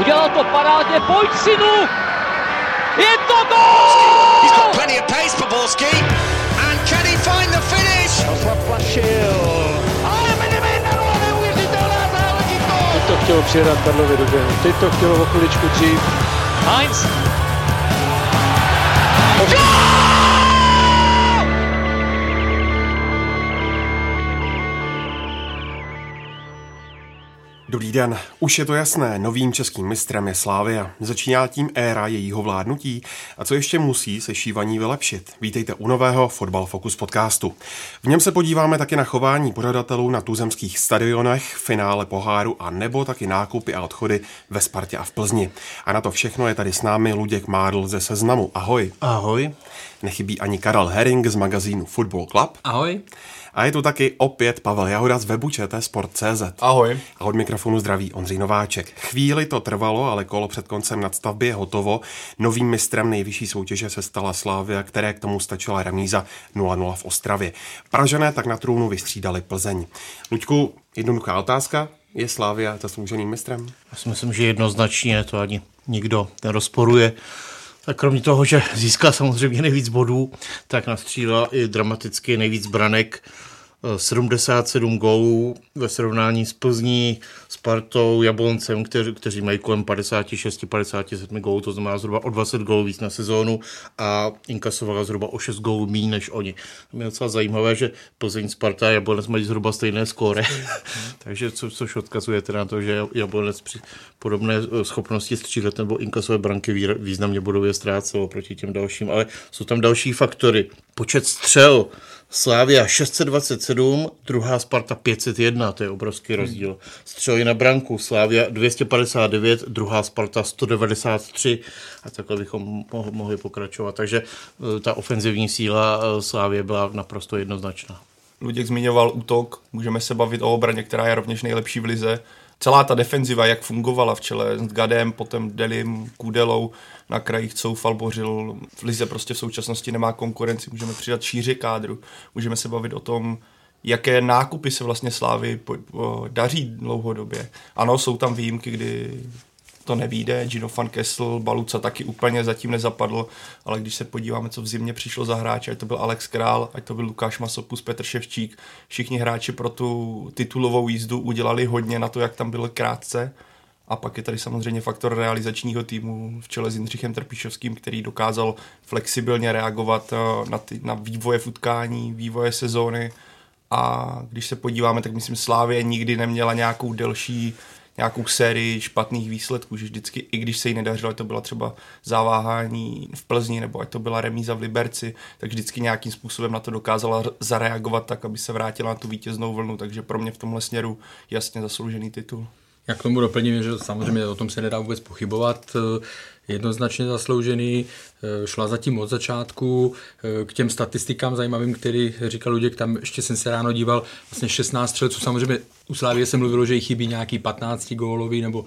Udělal to parádně, pojď synu! Je to gól! He's got plenty of pace for Borsky. And can he find the finish? Ale neuvěřitelná záležitost! Teď to chtělo přijedat Karlově do běhu, teď to chtělo o chviličku dřív. Heinz! Dobrý den, už je to jasné, novým českým mistrem je Slavia. Začíná tím éra jejího vládnutí a co ještě musí se šívaní vylepšit. Vítejte u nového Fotbal Focus podcastu. V něm se podíváme taky na chování pořadatelů na tuzemských stadionech, finále poháru a nebo taky nákupy a odchody ve Spartě a v Plzni. A na to všechno je tady s námi Luděk Mádl ze Seznamu. Ahoj. Ahoj. Nechybí ani Karel Häring z magazínu Football Club. Ahoj. A je tu taky opět Pavel Jahoda z webu Sport.cz. Ahoj. A od mikrofonu zdraví Ondřej Nováček. Chvíli to trvalo, ale kolo před koncem nadstavby je hotovo. Novým mistrem nejvyšší soutěže se stala Slavia, které k tomu stačila remíza 0-0 v Ostravě. Pražané tak na trůnu vystřídali Plzeň. Luďku, jednoduchá otázka. Je Slavia zaslouženým mistrem? Já si myslím, že jednoznačně to ani nikdo nerozporuje. A kromě toho, že získal samozřejmě nejvíc bodů, tak nastřílela i dramaticky nejvíc branek, 77 gólů ve srovnání s Plzní, Spartou, Jabloncem, kteří mají kolem 56-57 gólů, to znamená zhruba o 20 gólů víc na sezónu a inkasovala zhruba o 6 gólů míň než oni. To je docela zajímavé, že Plzeň, Sparta a Jablonec mají zhruba stejné skóre, takže což odkazuje na to, že Jablonec při podobné schopnosti střílet nebo inkasové branky významně bodově ztrácelo proti těm dalším, ale jsou tam další faktory. Počet střel, Slavia 627, druhá Sparta 501, to je obrovský rozdíl. Střely na branku, Slavia 259, druhá Sparta 193 a takhle bychom mohli pokračovat. Takže ta ofenzivní síla Slavie byla naprosto jednoznačná. Luděk zmiňoval útok, můžeme se bavit o obraně, která je rovněž nejlepší v lize. Celá ta defenziva, jak fungovala v čele s Gadem, potom Delim, Kudelou, na krajích Coufal, Bořil. V lize prostě v současnosti nemá konkurenci, můžeme přidat šíři kádru. Můžeme se bavit o tom, jaké nákupy se vlastně Slavii daří dlouhodobě. Ano, jsou tam výjimky, kdy to nevíde. Gino van Kessel, Baluca taky úplně zatím nezapadl, ale když se podíváme, co v zimě přišlo za hráče, ať to byl Alex Král, ať to byl Lukáš Masopus, Petr Ševčík, všichni hráči pro tu titulovou jízdu udělali hodně na to, jak tam bylo krátce. A pak je tady samozřejmě faktor realizačního týmu v čele s Jindřichem Trpišovským, který dokázal flexibilně reagovat na vývoje v utkání, vývoje sezóny. A když se podíváme, tak myslím, Slavie nikdy neměla nějakou delší sérii špatných výsledků, že vždycky, i když se jí nedařilo, ať to byla třeba zaváhání v Plzni, nebo ať to byla remíza v Liberci, tak vždycky nějakým způsobem na to dokázala zareagovat tak, aby se vrátila na tu vítěznou vlnu, takže pro mě v tomhle směru jasně zasloužený titul. Já k tomu doplním, že samozřejmě o tom se nedá vůbec pochybovat, jednoznačně zasloužený, šla zatím od začátku, k těm statistikám zajímavým, který říkal Luděk, tam ještě jsem se ráno díval, vlastně 16 střelců, samozřejmě u Slavie se mluvilo, že jí chybí nějaký 15-gólový nebo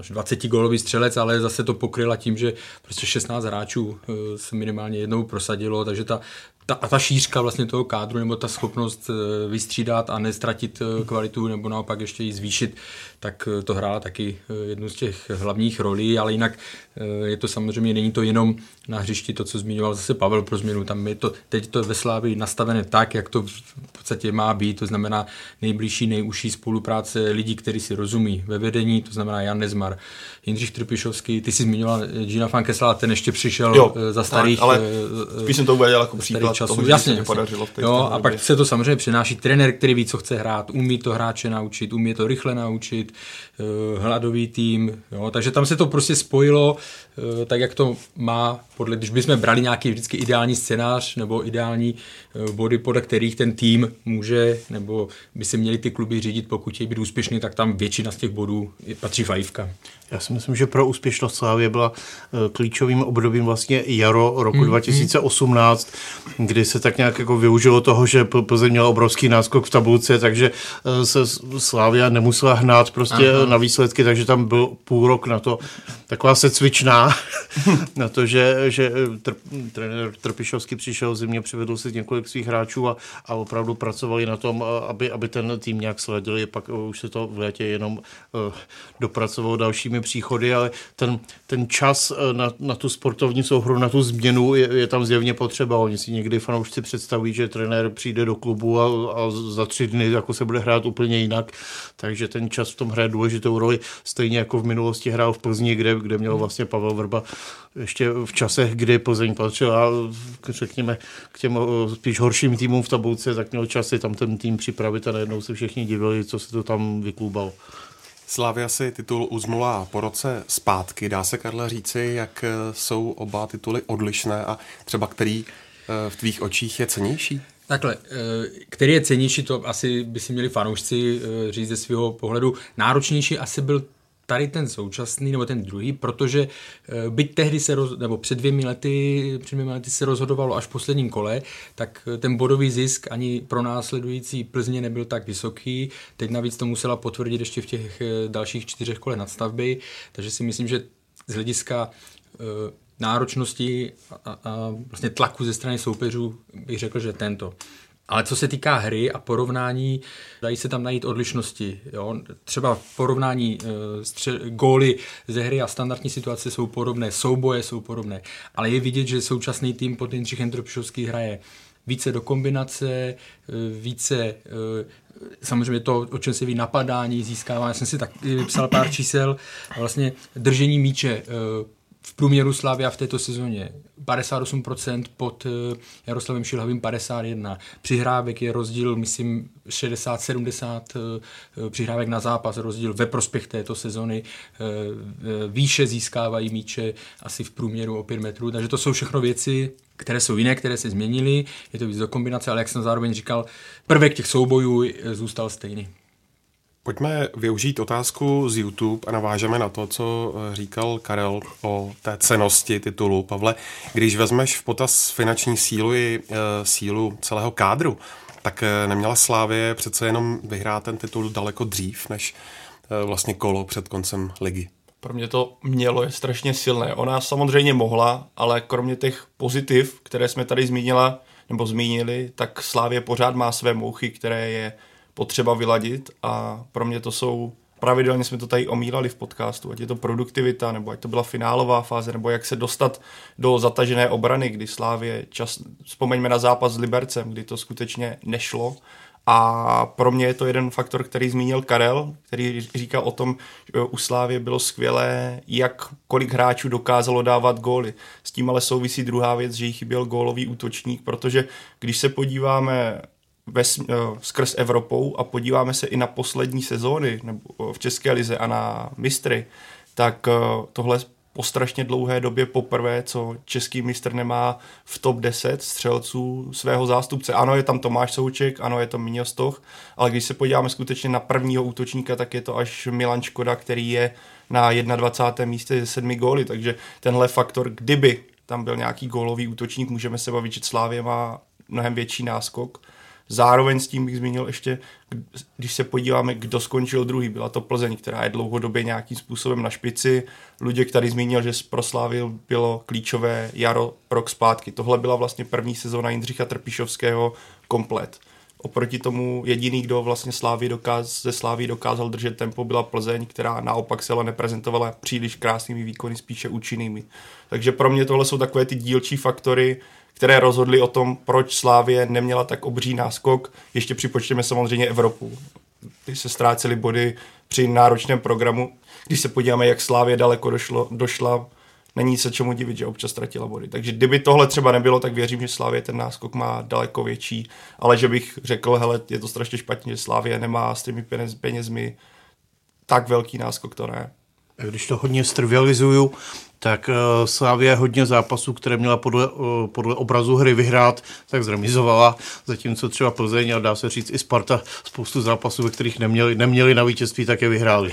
20-gólový střelec, ale zase to pokryla tím, že prostě 16 hráčů se minimálně jednou prosadilo, takže ta šířka vlastně toho kádru nebo ta schopnost vystřídat a nestratit kvalitu nebo naopak ještě ji zvýšit, tak to hrála taky jednu z těch hlavních rolí, ale jinak je to samozřejmě, není to jenom na hřišti to, co zmiňoval zase Pavel pro změnu, tam je to, teď to ve Slavii nastavené tak, jak to v podstatě má být, to znamená nejbližší, nejužší spolupráce lidí, kteří si rozumí ve vedení, to znamená Jan Nezmar, Jindřich Trpišovský, ty si zmiňoval Gina van Kessela, ten ještě přišel za starých, tak, ale spíš jsem to uvedl jako příklad. Času. Toho, jasně, podařilo a pak se to samozřejmě přináší trenér, který ví, co chce hrát, umí to hráče naučit, umí to rychle naučit, hladový tým, takže tam se to prostě spojilo tak, jak to má, podle, když bychom brali nějaký vždycky ideální scénář nebo ideální body, podle kterých ten tým může, nebo by se měli ty kluby řídit, pokud je být úspěšný, tak tam většina z těch bodů patří fajfka. Já si myslím, že pro úspěšnost Slavie byla klíčovým obdobím vlastně jaro roku 2018, kdy se tak nějak jako využilo toho, že Plzeň měla obrovský náskok v tabulce, takže se Slavia nemusela hnát prostě na výsledky, takže tam byl půl rok na to taková secvičná, na to, že trenér Trpišovský přišel v zimě, přivedl si několik svých hráčů a opravdu pracovali na tom, aby ten tým nějak sledili, pak už se to v létě jenom dopracovalo dalšími příchody, ale ten čas na tu sportovní souhru, na tu změnu je tam zjevně potřeba. Oni si někdy fanoušci představí, že trenér přijde do klubu a za 3 dny jako se bude hrát úplně jinak, takže ten čas v tom hraje důležitou roli, stejně jako v minulosti hrál v Plzni, kde měl vlastně Pavel Vrba ještě v časech, kdy Plzeň patřila, řekněme, k těm spíš horším týmům v tabulce, tak měl časy tam ten tým připravit a najednou se všichni divili, co se to tam vyklubalo. Slavia si titul uzmula po roce zpátky. Dá se, Karle, říci, jak jsou oba tituly odlišné a třeba který v tvých očích je cennější? Takhle, který je cennější, to asi by si měli fanoušci říct ze svého pohledu. Náročnější asi byl tady ten současný, nebo ten druhý, protože byť tehdy před dvěmi lety se rozhodovalo až v posledním kole, tak ten bodový zisk ani pro následující Plzně nebyl tak vysoký. Teď navíc to musela potvrdit ještě v těch dalších 4 kolech nadstavby, takže si myslím, že z hlediska náročnosti a vlastně tlaku ze strany soupeřů bych řekl, že tento. Ale co se týká hry a porovnání, dají se tam najít odlišnosti. Jo? Třeba porovnání góly ze hry a standardní situace jsou podobné, souboje jsou podobné, ale je vidět, že současný tým pod Jindřichem Trpišovským hraje více do kombinace, více samozřejmě to, o čem se ví, napadání, získávání. Já jsem si tak psal pár čísel, vlastně držení míče, v průměru Slavia v této sezóně 58%, pod Jaroslavem Šilhavým 51%. Přihrávek je rozdíl, myslím, 60-70 přihrávek na zápas, rozdíl ve prospěch této sezóny. Výše získávají míče asi v průměru o 5 metrů, takže to jsou všechno věci, které jsou jiné, které se změnily. Je to víc do kombinace, ale jak jsem zároveň říkal, prvek těch soubojů zůstal stejný. Pojďme využít otázku z YouTube a navážeme na to, co říkal Karel o té cennosti titulu. Pavle, když vezmeš v potaz finanční sílu i sílu celého kádru, tak neměla Slavie přece jenom vyhrát ten titul daleko dřív, než vlastně kolo před koncem ligy? Pro mě to mělo je strašně silné. Ona samozřejmě mohla, ale kromě těch pozitiv, které jsme tady zmínili, tak Slavie pořád má své mouchy, které je potřeba vyladit, a pro mě to jsou, pravidelně jsme to tady omílali v podcastu, ať je to produktivita, nebo ať to byla finálová fáze, nebo jak se dostat do zatažené obrany, kdy Slavie vzpomeňme na zápas s Libercem, kdy to skutečně nešlo, a pro mě je to jeden faktor, který zmínil Karel, který říkal o tom, že u Slavie bylo skvělé, kolik hráčů dokázalo dávat góly. S tím ale souvisí druhá věc, že jí chyběl gólový útočník, protože když se podíváme skrz Evropou a podíváme se i na poslední sezóny nebo v České lize a na mistry, tak tohle po strašně dlouhé době poprvé, co český mistr nemá v top 10 střelců svého zástupce. Ano, je tam Tomáš Souček, ano, je tam Miňo Stoch, ale když se podíváme skutečně na prvního útočníka, tak je to až Milan Škoda, který je na 21. místě ze 7 góly, takže tenhle faktor, kdyby tam byl nějaký gólový útočník, můžeme se bavit, že Slavie má mnohem větší náskok. Zároveň s tím bych zmínil ještě, když se podíváme, kdo skončil druhý, byla to Plzeň, která je dlouhodobě nějakým způsobem na špici. Luděk tady zmínil, že pro Slavii bylo klíčové jaro, rok zpátky. Tohle byla vlastně první sezóna Jindřicha Trpišovského komplet. Oproti tomu jediný, kdo vlastně ze Slavii dokázal držet tempo, byla Plzeň, která naopak se ale neprezentovala příliš krásnými výkony, spíše účinnými. Takže pro mě tohle jsou takové ty dílčí faktory, které rozhodly o tom, proč Slavie neměla tak obří náskok. Ještě připočteme samozřejmě Evropu. Ty se ztrácely body při náročném programu. Když se podíváme, jak Slavie daleko došla, není se čemu divit, že občas ztratila body. Takže kdyby tohle třeba nebylo, tak věřím, že Slavie ten náskok má daleko větší. Ale že bych řekl, hele, je to strašně špatně, že Slavie nemá s těmi penězmi tak velký náskok, to ne. Když to hodně trivializuju, tak Slavie hodně zápasů, které měla podle obrazu hry vyhrát, tak zremizovala, zatímco třeba Plzeň, a dá se říct i Sparta, spoustu zápasů, ve kterých neměli na vítězství, tak je vyhráli.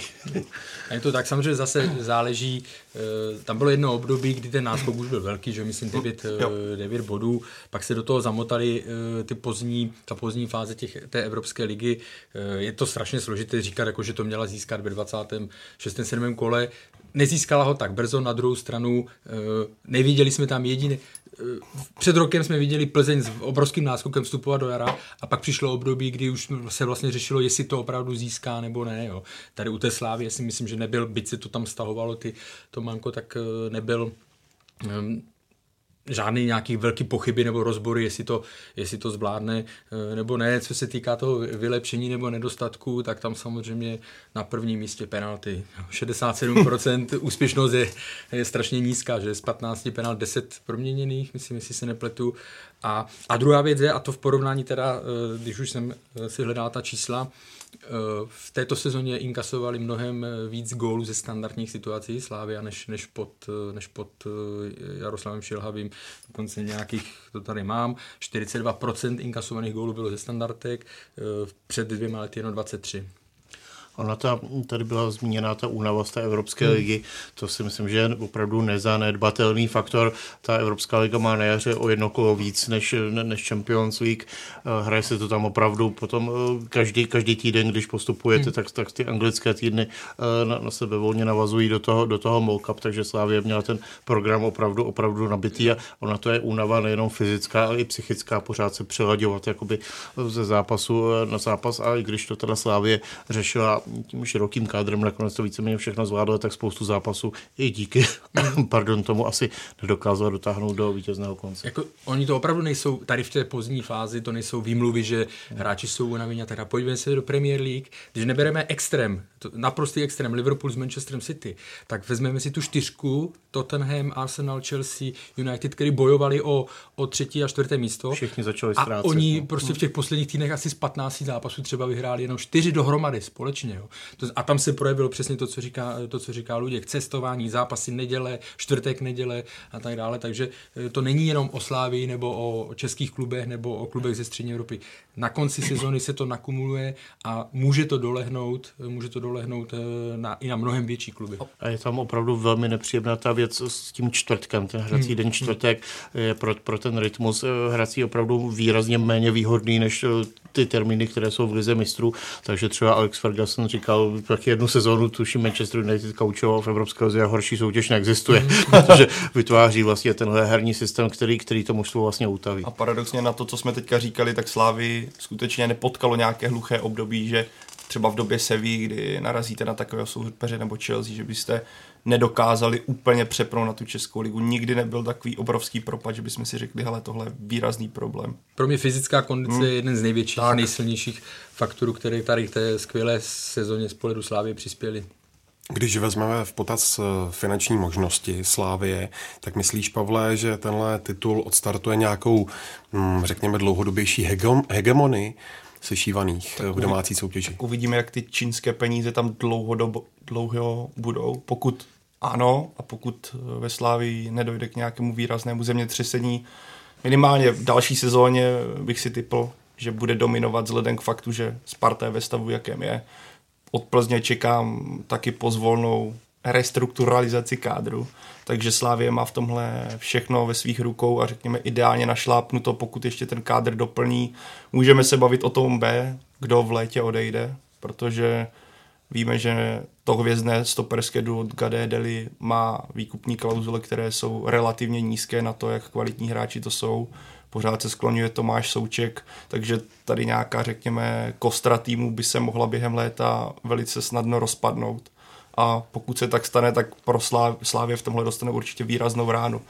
A je to tak, samozřejmě zase záleží, tam bylo jedno období, kdy ten náskok už byl velký, že myslím 9 bodů, pak se do toho zamotali ta pozdní fáze té Evropské ligy. Je to strašně složité říkat, jako, že to měla získat ve 26. 7. kole, nezískala ho tak brzo, na druhou stranu neviděli jsme tam jediné. Před rokem jsme viděli Plzeň s obrovským náskokem vstupovat do jara a pak přišlo období, kdy už se vlastně řešilo, jestli to opravdu získá nebo ne. Jo. Tady u té Slávy, jestli myslím, že nebyl, byť se to tam stahovalo, to manko, tak nebyl žádný nějaký velký pochyby nebo rozbory, jestli to zvládne nebo ne. Co se týká toho vylepšení nebo nedostatku, tak tam samozřejmě na prvním místě penalty. 67% úspěšnost je strašně nízká, že z 15 penalt 10 proměněných, myslím, jestli se nepletu. A druhá věc je, a to v porovnání teda, když už jsem si hledal ta čísla, v této sezóně inkasovali mnohem víc gólů ze standardních situací Slavia než pod Jaroslavem Šilhavým. Dokonce nějakých, to tady mám, 42% inkasovaných gólů bylo ze standardek, před 2 lety jenom 23%. Ona tady byla zmíněna ta únava z té Evropské ligy, to si myslím, že je opravdu nezanedbatelný faktor. Ta Evropská liga má na jaře o jedno kolo víc než Champions League. Hraje se to tam opravdu potom každý týden, když postupujete, tak ty anglické týdny na sebe volně navazují do toho World Cup, takže Slavia měla ten program opravdu nabitý a ona to je únava nejenom fyzická, ale i psychická, pořád se přelaďovat jakoby ze zápasu na zápas, a i když to teda Slavia řešila tím širokým kádrem, nakonec to víceméně všechno zvládlo, tak spoustu zápasů i díky tomu asi nedokázala dotáhnout do vítězného konce. Jako, oni to opravdu nejsou, tady v té pozdní fázi to nejsou výmluvy, že hráči jsou unavěni, teda pojďme se do Premier League. Když nebereme extrém, naprostý extrém, Liverpool s Manchesterem City, tak vezmeme si tu čtyřku, Tottenham, Arsenal, Chelsea, United, který bojovali o třetí a čtvrté místo. Všichni začali ztrácet. A oni prostě v těch posledních týdnech asi z 15 zápasů třeba vyhráli jenom 4 dohromady společně. A tam se projevilo přesně to, co říká Luděk. Cestování, zápasy neděle, čtvrtek neděle a tak dále. Takže to není jenom o Slavii nebo o českých klubech nebo o klubech ze střední Evropy. Na konci sezóny se to nakumuluje a může to dolehnout i na mnohem větší kluby. A je tam opravdu velmi nepříjemná ta věc s tím čtvrtkem. Ten hrací den čtvrtek je pro ten rytmus hrací opravdu výrazně méně výhodný než ty termíny, které jsou v lize mistrů. Takže třeba Alex Ferguson jsem říkal, tak jednu sezónu tuším Manchester United koučoval v Evropské lize a horší soutěž neexistuje, protože vytváří vlastně tenhle herní systém, který to mužstvo vlastně utaví. A paradoxně na to, co jsme teďka říkali, tak Slavii skutečně nepotkalo nějaké hluché období, že třeba v době Sevilly, kdy narazíte na takového soupeře nebo Chelsea, že byste nedokázali úplně přepnout na tu českou ligu. Nikdy nebyl takový obrovský propad, že bychom si řekli, hele, tohle je výrazný problém. Pro mě fyzická kondice je jeden z největších a nejsilnějších faktorů, které tady v té skvělé sezóně z pohledu Slavie přispěly. Když vezmeme v potaz finanční možnosti Slavie, tak myslíš, Pavle, že tenhle titul odstartuje nějakou, řekněme, dlouhodobější hegemonii sešívaných v domácí soutěži? Tak uvidíme, jak ty čínské peníze tam dlouho budou. Pokud ano a pokud ve Slavii nedojde k nějakému výraznému zemětřesení, minimálně v další sezóně bych si tipl, že bude dominovat vzhledem k faktu, že Sparta je ve stavu, jakém je. Od Plzně čekám taky pozvolnou restrukturalizaci kádru, takže Slavie má v tomhle všechno ve svých rukou a řekněme ideálně našlápnuto, pokud ještě ten kádr doplní. Můžeme se bavit o tom B, kdo v létě odejde, protože víme, že to hvězdné stoperské duo Gadé-Deli má výkupní klauzule, které jsou relativně nízké na to, jak kvalitní hráči to jsou. Pořád se skloňuje Tomáš Souček, takže tady nějaká, řekněme, kostra týmu by se mohla během léta velice snadno rozpadnout. A pokud se tak stane, tak pro Slavii v tomhle dostane určitě výraznou ránu.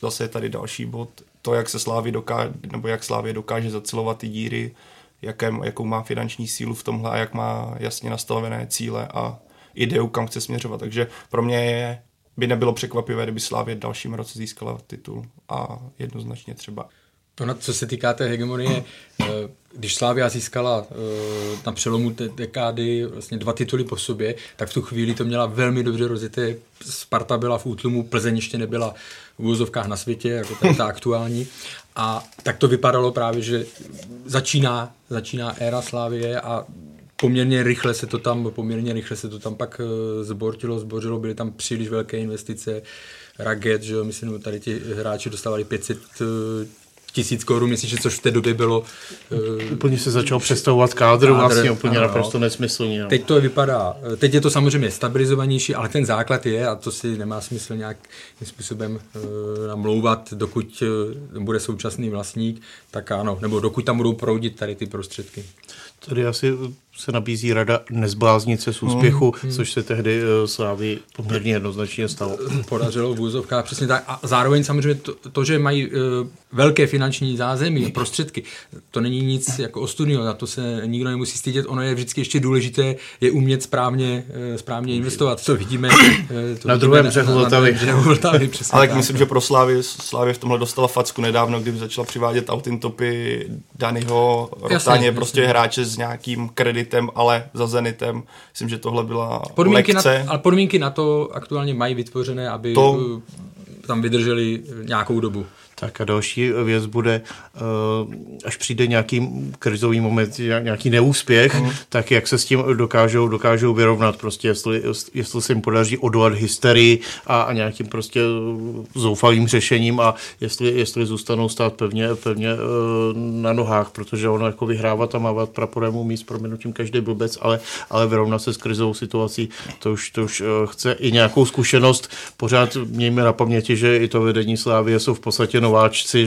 Zase je tady další bod, to, jak se Slavie dokáže zacilovat ty díry, jakou má finanční sílu v tomhle a jak má jasně nastavené cíle a ideu, kam chce směřovat. Takže pro mě by nebylo překvapivé, kdyby Slavie v dalším roce získala titul a jednoznačně třeba. Ona, co se týká té hegemonie, když Slavia získala na přelomu dekády vlastně 2 tituly po sobě, tak v tu chvíli to měla velmi dobře rozjeté. Sparta byla v útlumu, Plzeň ještě nebyla v úvozovkách na světě, jako tady ta aktuální. A tak to vypadalo právě, že začíná éra Slavie a poměrně rychle se to tam pak zbořilo, byly tam příliš velké investice, Raget, že jo, myslím, tady ti hráči dostávali 500 1000 korun měsíčně, což v té době bylo... Úplně se začal přestavovat kádr vlastně úplně ano, naprosto nesmyslně. No. Teď to vypadá, teď je to samozřejmě stabilizovanější, ale ten základ je a to si nemá smysl nějakým způsobem namlouvat, dokud bude současný vlastník, tak ano, nebo dokud tam budou proudit tady ty prostředky. Tady asi se nabízí rada nezbláznit se z úspěchu, což se tehdy Slávy poměrně jednoznačně stalo. Podařilo v úzovkách, přesně tak. A zároveň samozřejmě to že mají velké finanční zázemí, prostředky, to není nic jako ostudného, na to se nikdo nemusí stydět, ono je vždycky ještě důležité, je umět správně investovat, to vidíme. Na druhém břehu Vltavy. Ale myslím, že pro Slávy v tomhle dostala facku nedávno, když začala přivádět autintopy Daniho, Rotáně, prostě hráče s nějakým kreditem, ale za Zenitem. Myslím, že tohle byla lekce. Ale podmínky na to aktuálně mají vytvořené, aby tam vydrželi nějakou dobu. Tak a další věc bude, až přijde nějaký krizový moment, nějaký neúspěch, tak jak se s tím dokážou vyrovnat, prostě jestli se jim podaří odolat hysterii a nějakým prostě zoufalým řešením a jestli zůstanou stát pevně na nohách, protože ono jako vyhrávat a mávat praporem umí s prominutím každý blbec, ale vyrovnat se s krizovou situací, to už chce i nějakou zkušenost. Pořád mějme na paměti, že i to vedení Slavie jsou v podstatě nováčci,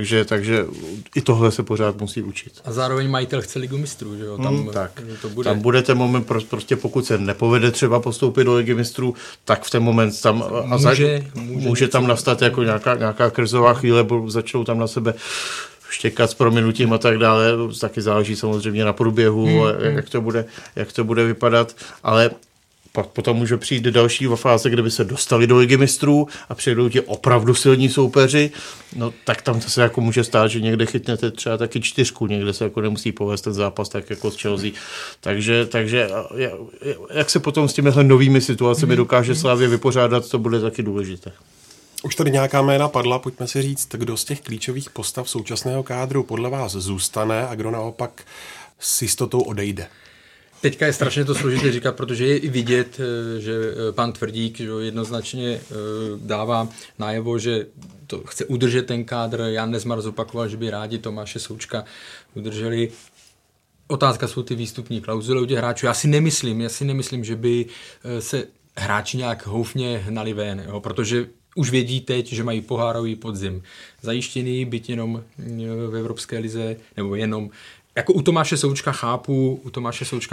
že takže i tohle se pořád musí učit. A zároveň majitel chce ligu mistrů, že jo? Tak. To bude. Tam bude ten moment, prostě pokud se nepovede třeba postoupit do ligy mistrů, tak v ten moment tam může tam nastat jako nějaká krizová chvíle, začnou tam na sebe štěkat s prominutím a tak dále, taky záleží samozřejmě na průběhu, jak to bude vypadat, ale pak potom může přijít další fáze, kde by se dostali do ligy mistrů a přejdou ti opravdu silní soupeři, no tak tam se jako může stát, že někde chytnete třeba taky 4, někde se jako nemusí povést ten zápas tak jako s Chelsea. Takže jak se potom s těmihle novými situacemi dokáže Slavia vypořádat, to bude taky důležité. Už tady nějaká jména padla, pojďme si říct, kdo z těch klíčových postav současného kádru podle vás zůstane a kdo naopak s jistotou odejde? Teďka je strašně to složité říkat, protože je i vidět, že pan Tvrdík jednoznačně dává najevo, že to chce udržet ten kádr. Jan Nezmar zopakoval, že by rádi Tomáše Součka udrželi. Otázka jsou ty výstupní klauzule u těch hráčů. Já si nemyslím, že by se hráči nějak houfně hnali ven, jo, protože už vědí teď, že mají pohárový podzim zajištěný, byť jenom v Evropské lize, nebo jenom jako u Tomáše Součka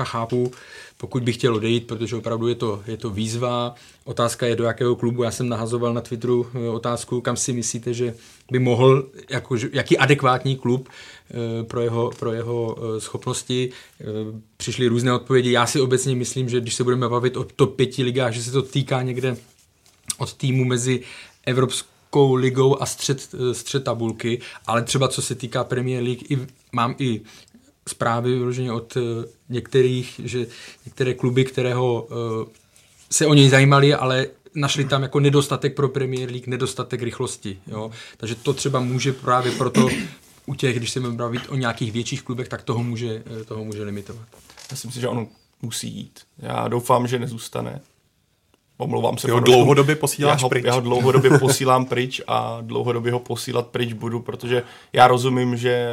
chápu, pokud bych chtěl odejít, protože opravdu je to výzva. Otázka je, do jakého klubu. Já jsem nahazoval na Twitteru otázku, kam si myslíte, že by mohl, jaký adekvátní klub pro jeho schopnosti. Přišly různé odpovědi. Já si obecně myslím, že když se budeme bavit o top 5 ligách, že se to týká někde od týmu mezi Evropskou ligou a střed tabulky, ale třeba co se týká Premier League, mám i zprávy vyloženě od některých, že některé kluby, kterého se o něj zajímali, ale našli tam jako nedostatek pro Premier League, nedostatek rychlosti. Jo? Takže to třeba může právě proto u těch, když se budeme bavit o nějakých větších klubech, tak toho může limitovat. Já si myslím, že on musí jít. Já doufám, že nezůstane. Omlouvám se. Já ho dlouhodobě posílám pryč a dlouhodobě ho posílat pryč budu, protože já rozumím, že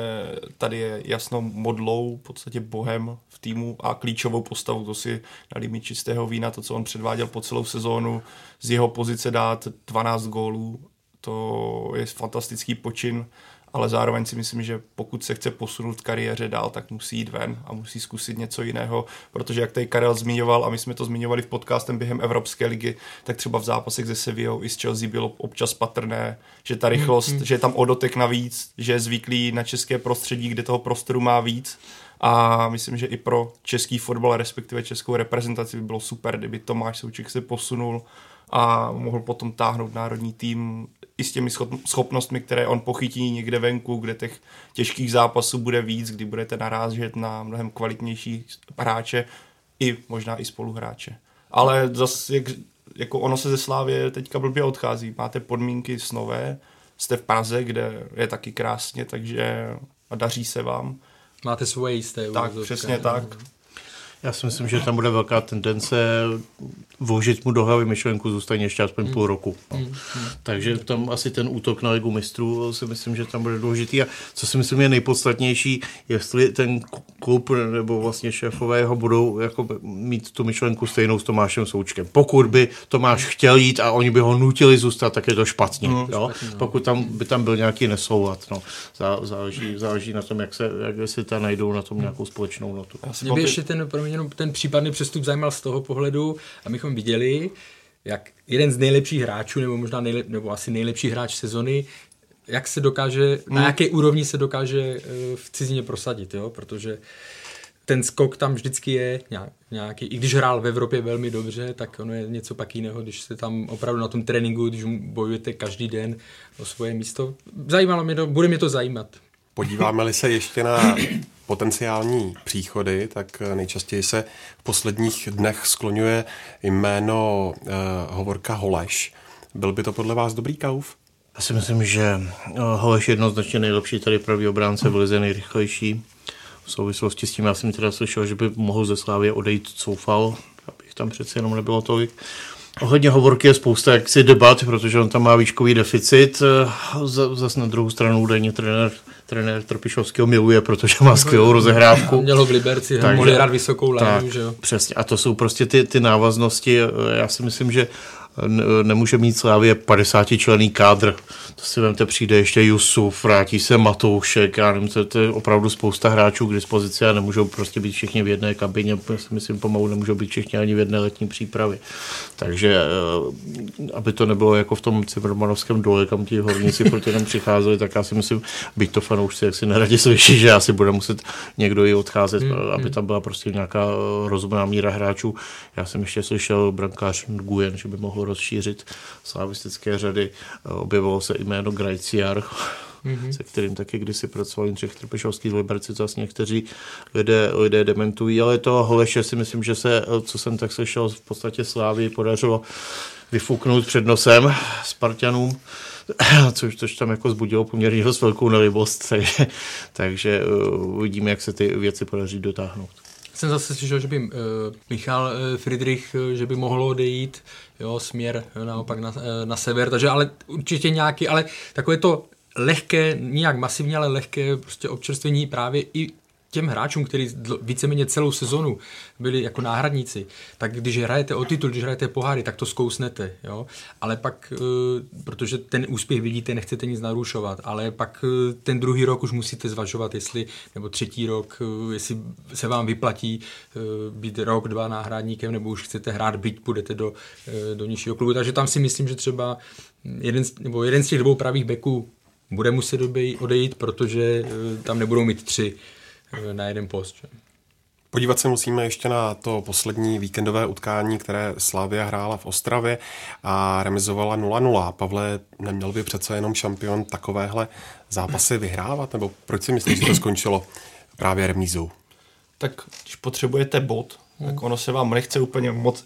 tady je jasnou modlou, v podstatě bohem v týmu a klíčovou postavu, to si dali mi čistého vína, to, co on předváděl po celou sezónu, z jeho pozice dát 12 gólů, to je fantastický počin, ale zároveň si myslím, že pokud se chce posunout v kariéře dál, tak musí jít ven a musí zkusit něco jiného, protože jak tady Karel zmiňoval a my jsme to zmiňovali v podcastem během Evropské ligy, tak třeba v zápasech se Sevillou i s Chelsea bylo občas patrné, že ta rychlost, že je tam odotek navíc, že je zvyklý na české prostředí, kde toho prostoru má víc. A myslím, že i pro český fotbal, respektive českou reprezentaci by bylo super, kdyby Tomáš Souček se posunul a mohl potom táhnout národní tým i s těmi schopnostmi, které on pochytí někde venku, kde těch těžkých zápasů bude víc, kdy budete narážet na mnohem kvalitnější hráče i možná i spoluhráče. Ale zase jako ono se ze Slavie teďka blbě odchází. Máte podmínky snové, jste v Praze, kde je taky krásně, takže daří se vám. Máte svoje jisté. Tak, přesně tak. Já si myslím, že tam bude velká tendence vložit mu do hlavy myšlenku zůstaň ještě aspoň půl roku. No. Takže tam asi ten útok na Ligu mistrů si myslím, že tam bude důležitý. A co si myslím je nejpodstatnější, jestli ten klub nebo vlastně šéfové ho budou jako mít tu myšlenku stejnou s Tomášem Součkem. Pokud by Tomáš chtěl jít a oni by ho nutili zůstat, tak je to špatně. Pokud tam by tam byl nějaký nesoulad. No. Záleží na tom, jak si tam najdou na tom nějakou společnou notu. Mě by ještě ten případný přestup zajímal z toho pohledu, abychom viděli, jak jeden z nejlepších hráčů, nebo možná nebo asi nejlepší hráč sezony, jak se dokáže, na jaké úrovni se dokáže v cizině prosadit, jo? Protože ten skok tam vždycky je nějaký, i když hrál v Evropě velmi dobře, tak ono je něco pak jiného, když se tam opravdu na tom tréninku, když bojujete každý den o svoje místo. Zajímalo mě to, bude mě to zajímat. Podíváme-li se ještě na potenciální příchody, tak nejčastěji se v posledních dnech skloňuje jméno hovorka Holeš. Byl by to podle vás dobrý kauf? Já si myslím, že Holeš je jednoznačně nejlepší tady pravý obránce, v lize nejrychlejší. V souvislosti s tím já jsem teda slyšel, že by mohl ze Slavie odejít Coufal, abych tam přece jenom nebylo tolik. Ohledně hovorky je spousta jaksi debat, protože on tam má výškový deficit. Zas na druhou stranu údajně trenér Trpišovského miluje, protože má skvělou rozehrávku. Měl ho v Liberci, mohli hrát vysokou lánu, že jo? Přesně, a to jsou prostě ty návaznosti. Já si myslím, že nemůže mít Slavie 50-členný kádr. To si vemte, přijde ještě Jusuf, vrátí se Matoušek, já nevím, to je opravdu spousta hráčů k dispozici a nemůžou prostě být všichni v jedné kabině, myslím pomalu nemůžou být všichni ani v jedné letní přípravě. Takže, aby to nebylo jako v tom Cimrmanovském dole, kam ti horníci proti nám přicházeli, tak já si myslím, byť to fanoušci jaksi neradě slyší, že asi bude muset někdo i odcházet, aby tam byla prostě nějaká rozumná míra hráčů. Já jsem ještě slyšel brankář Nguyen, že by mohl rozšířit slavistické řady. Objevilo se jméno Grajciar, se kterým taky kdysi pracoval Jindřich Trpišovský z Liberci, to asi někteří lidé dementují, ale toho Holeše si myslím, že se, co jsem tak slyšel, v podstatě Slávii podařilo vyfuknout před nosem Spartanům, což tam jako zbudilo poměrně dost velkou nelibost, takže uvidíme, jak se ty věci podaří dotáhnout. Jsem zase slyšel, že by Michal Friedrich, že by mohlo odejít, jo, směr naopak na sever, takže ale určitě nějaký, ale takové to lehké, nijak masivně, ale lehké prostě občerstvení právě i těm hráčům, kteří víceméně celou sezonu byli jako náhradníci, tak když hrajete o titul, když hrajete poháry, tak to zkousnete, jo? Ale pak, protože ten úspěch vidíte, nechcete nic narušovat, ale pak ten druhý rok už musíte zvažovat, jestli, nebo třetí rok, jestli se vám vyplatí být rok, dva náhradníkem, nebo už chcete hrát, byť půjdete do nižšího klubu. Takže tam si myslím, že třeba jeden z těch dvou pravých beků bude muset odejít, protože tam nebudou mít tři na jeden post. Podívat se musíme ještě na to poslední víkendové utkání, které Slavia hrála v Ostravě a remizovala 0-0. Pavle, neměl by přece jenom šampion takovéhle zápasy vyhrávat? Nebo proč si myslíš, že to skončilo právě remízou? Tak když potřebujete bod, tak ono se vám nechce úplně moc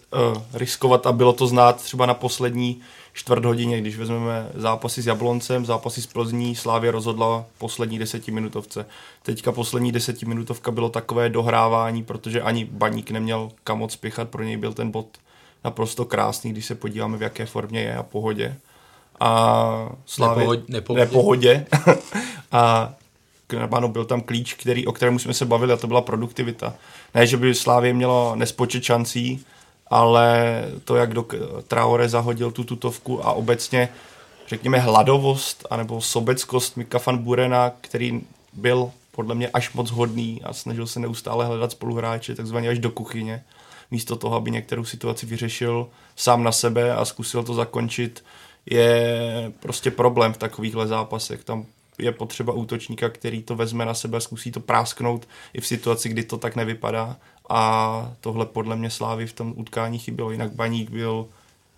riskovat a bylo to znát třeba na poslední čtvrthodině, když vezmeme zápasy s Jabloncem, zápasy s Plzní, Slavia rozhodla poslední desetiminutovce. Teďka poslední desetiminutovka bylo takové dohrávání, protože ani Baník neměl kam odspěchat, pro něj byl ten bod naprosto krásný, když se podíváme, v jaké formě je a pohodě. A Slavia nepohodě. A ano, byl tam klíč, o kterém jsme se bavili, a to byla produktivita. Ne, že by Slavia měla nespočet šancí, ale to, jak Traore zahodil tu tutovku a obecně, řekněme, hladovost anebo sobeckost Mika van Burena, který byl podle mě až moc hodný a snažil se neustále hledat spoluhráče, takzvaně až do kuchyně, místo toho, aby některou situaci vyřešil sám na sebe a zkusil to zakončit, je prostě problém v takovýchhle zápasech. Tam je potřeba útočníka, který to vezme na sebe a zkusí to prásknout i v situaci, kdy to tak nevypadá. A tohle podle mě Slávy v tom utkání chybělo, jinak Baník byl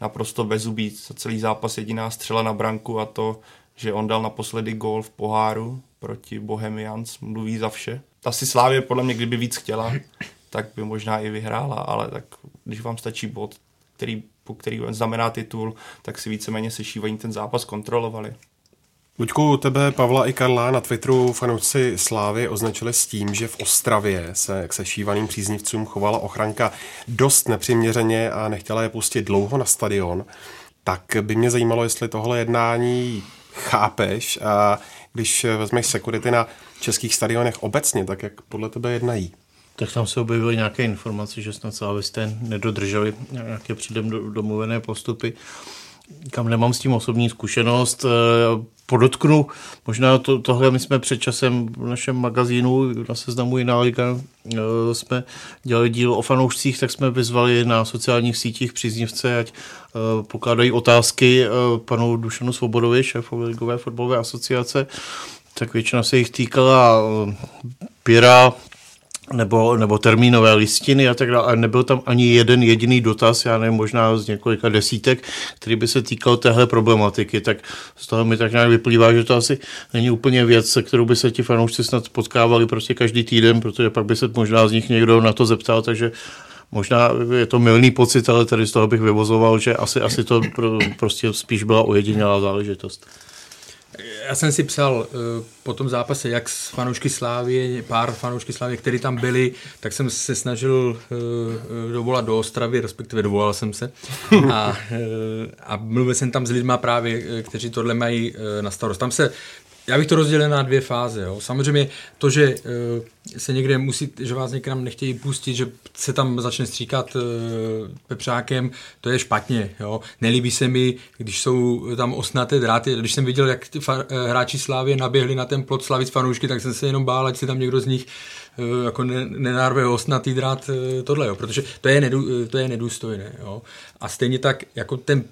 naprosto bezzubý. Za celý zápas jediná střela na branku a to, že on dal naposledy gól v poháru proti Bohemians, mluví za vše. Asi Slávě podle mě, kdyby víc chtěla, tak by možná i vyhrála, ale tak když vám stačí bod, který znamená titul, tak si víceméně sešívaní ten zápas kontrolovali. Luďku, tebe, Pavla i Karla na Twitteru fanoušci Slávy označili s tím, že v Ostravě se k sešívaným příznivcům chovala ochranka dost nepřiměřeně a nechtěla je pustit dlouho na stadion. Tak by mě zajímalo, jestli tohle jednání chápeš a když vezmeš security na českých stadionech obecně, tak jak podle tebe jednají? Tak tam se objevily nějaké informace, že snad slávisté nedodrželi nějaké předem domluvené postupy. Kam nemám s tím osobní zkušenost, podotknu, možná tohle my jsme před časem v našem magazínu na Seznamu Jiná liga jsme dělali díl o fanoušcích, tak jsme vyzvali na sociálních sítích příznivce, ať pokládají otázky panu Dušanu Svobodovi, šéfovi Ligové fotbalové asociace, tak většina se jich týkala pěra, nebo termínové listiny a tak dále. A nebyl tam ani jeden jediný dotaz, já nevím, možná z několika desítek, který by se týkal téhle problematiky. Tak z toho mi tak nějak vyplývá, že to asi není úplně věc, se kterou by se ti fanoušci snad potkávali prostě každý týden, protože pak by se možná z nich někdo na to zeptal, takže možná je to mylný pocit, ale tady z toho bych vyvozoval, že asi to prostě spíš byla ojedinělá záležitost. Já jsem si psal po tom zápase, jak s fanoušky Slávie, pár fanoušky Slávie, kteří tam byli, tak jsem se snažil dovolat do Ostravy, respektive dovolal jsem se a mluvil jsem tam s lidma právě, kteří tohle mají na starost. Tam se, já bych to rozdělil na dvě fáze. Jo. Samozřejmě to, že se někde musí, že vás někam nechtějí pustit, že se tam začne stříkat pepřákem, to je špatně. Jo. Nelíbí se mi, když jsou tam osnaté dráty. Když jsem viděl, jak hráči Slávie naběhli na ten plot Slavic fanoušky, tak jsem se jenom bál, ať se tam někdo z nich jako nenarve osnatý drát tohle, jo. Protože to je nedůstojné. Jo. A stejně tak jako ten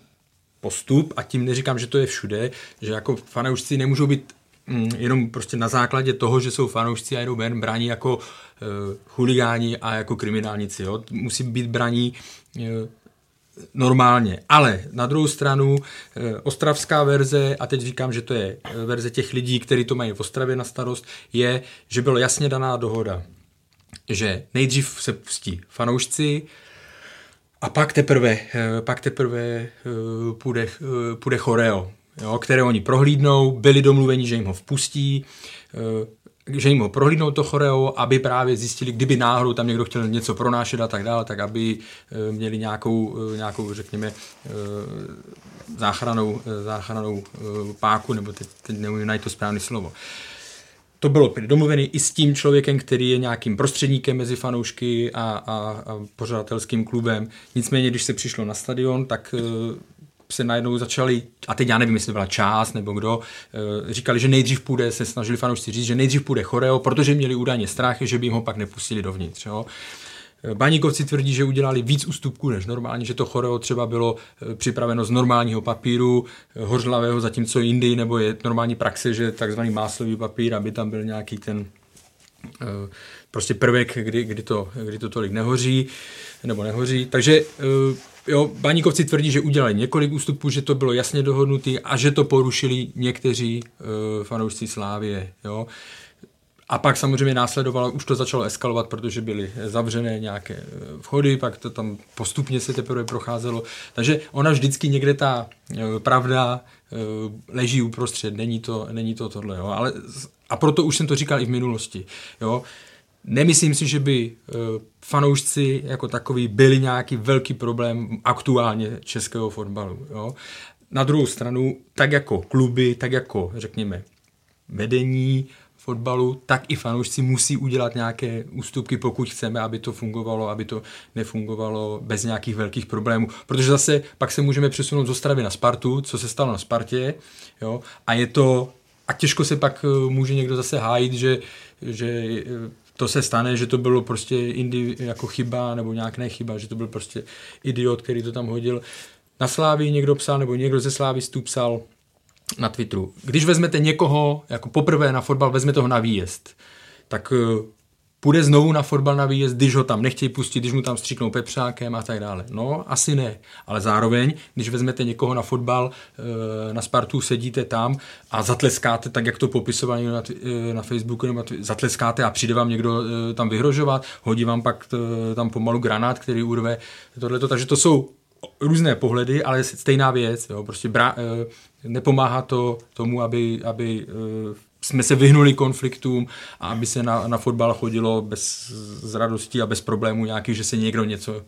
postup, a tím neříkám, že to je všude, že jako fanoušci nemůžou být jenom prostě na základě toho, že jsou fanoušci a jedou ven, braní jako chuligáni a jako kriminálnici. Jo? Musí být braní normálně. Ale na druhou stranu ostravská verze, a teď říkám, že to je verze těch lidí, kteří to mají v Ostravě na starost, je, že byla jasně daná dohoda, že nejdřív se pustí fanoušci a pak teprve půjde choreo. Jo, které oni prohlídnou, byli domluveni, že jim ho vpustí, že jim ho prohlídnou to choreo, aby právě zjistili, kdyby náhodou tam někdo chtěl něco pronášet a tak dále, tak aby měli nějakou řekněme, záchranou páku, nebo teď neumím najít to správné slovo. To bylo domluvené i s tím člověkem, který je nějakým prostředníkem mezi fanoušky a pořadatelským klubem. Nicméně, když se přišlo na stadion, tak se najednou začali, a teď já nevím, jestli byla část nebo kdo, říkali, že se snažili fanoušci říct, že nejdřív půjde choreo, protože měli údajně strach, že by jim ho pak nepustili dovnitř. Jo. Baníkovci tvrdí, že udělali víc ústupků než normálně, že to choreo třeba bylo připraveno z normálního papíru, hořlavého, zatímco jindy, nebo je normální praxe, že takzvaný máslový papír, aby tam byl nějaký ten prostě prvek, kdy to tolik nehoří, nebo nehoří. Takže jo, Baníkovci tvrdí, že udělali několik ústupů, že to bylo jasně dohodnutý a že to porušili někteří fanoušci Slávie. Jo. A pak samozřejmě následovalo, už to začalo eskalovat, protože byly zavřené nějaké vchody, pak to tam postupně se teprve procházelo. Takže ona vždycky někde ta pravda leží uprostřed, není to tohle. Jo. Ale, a proto už jsem to říkal i v minulosti. Jo. Nemyslím si, že by fanoušci jako takový byli nějaký velký problém aktuálně českého fotbalu. Jo. Na druhou stranu, tak jako kluby, tak jako, řekněme, vedení fotbalu, tak i fanoušci musí udělat nějaké ústupky, pokud chceme, aby to fungovalo, aby to nefungovalo bez nějakých velkých problémů. Protože zase pak se můžeme přesunout z Ostravy na Spartu, co se stalo na Spartě, jo, a těžko se pak může někdo zase hájit, že to se stane, že to bylo prostě jako chyba, nebo nějak nechyba, že to byl prostě idiot, který to tam hodil. Na Slávii někdo psal, nebo někdo ze Slávistů psal na Twitteru. Když vezmete někoho, jako poprvé na fotbal, vezmete ho na výjezd, tak půjde znovu na fotbal na výjezd, když ho tam nechtějí pustit, když mu tam stříknou pepřákem a tak dále. No, asi ne. Ale zároveň, když vezmete někoho na fotbal, na Spartu, sedíte tam a zatleskáte, tak jak to popisoval na Facebooku, nebo zatleskáte a přijde vám někdo tam vyhrožovat, hodí vám pak tam pomalu granát, který urve tohleto. Takže to jsou různé pohledy, ale stejná věc. Jo. Prostě nepomáhá to tomu, aby jsme se vyhnuli konfliktům a aby se na fotbal chodilo z radostí a bez problémů nějakých, že se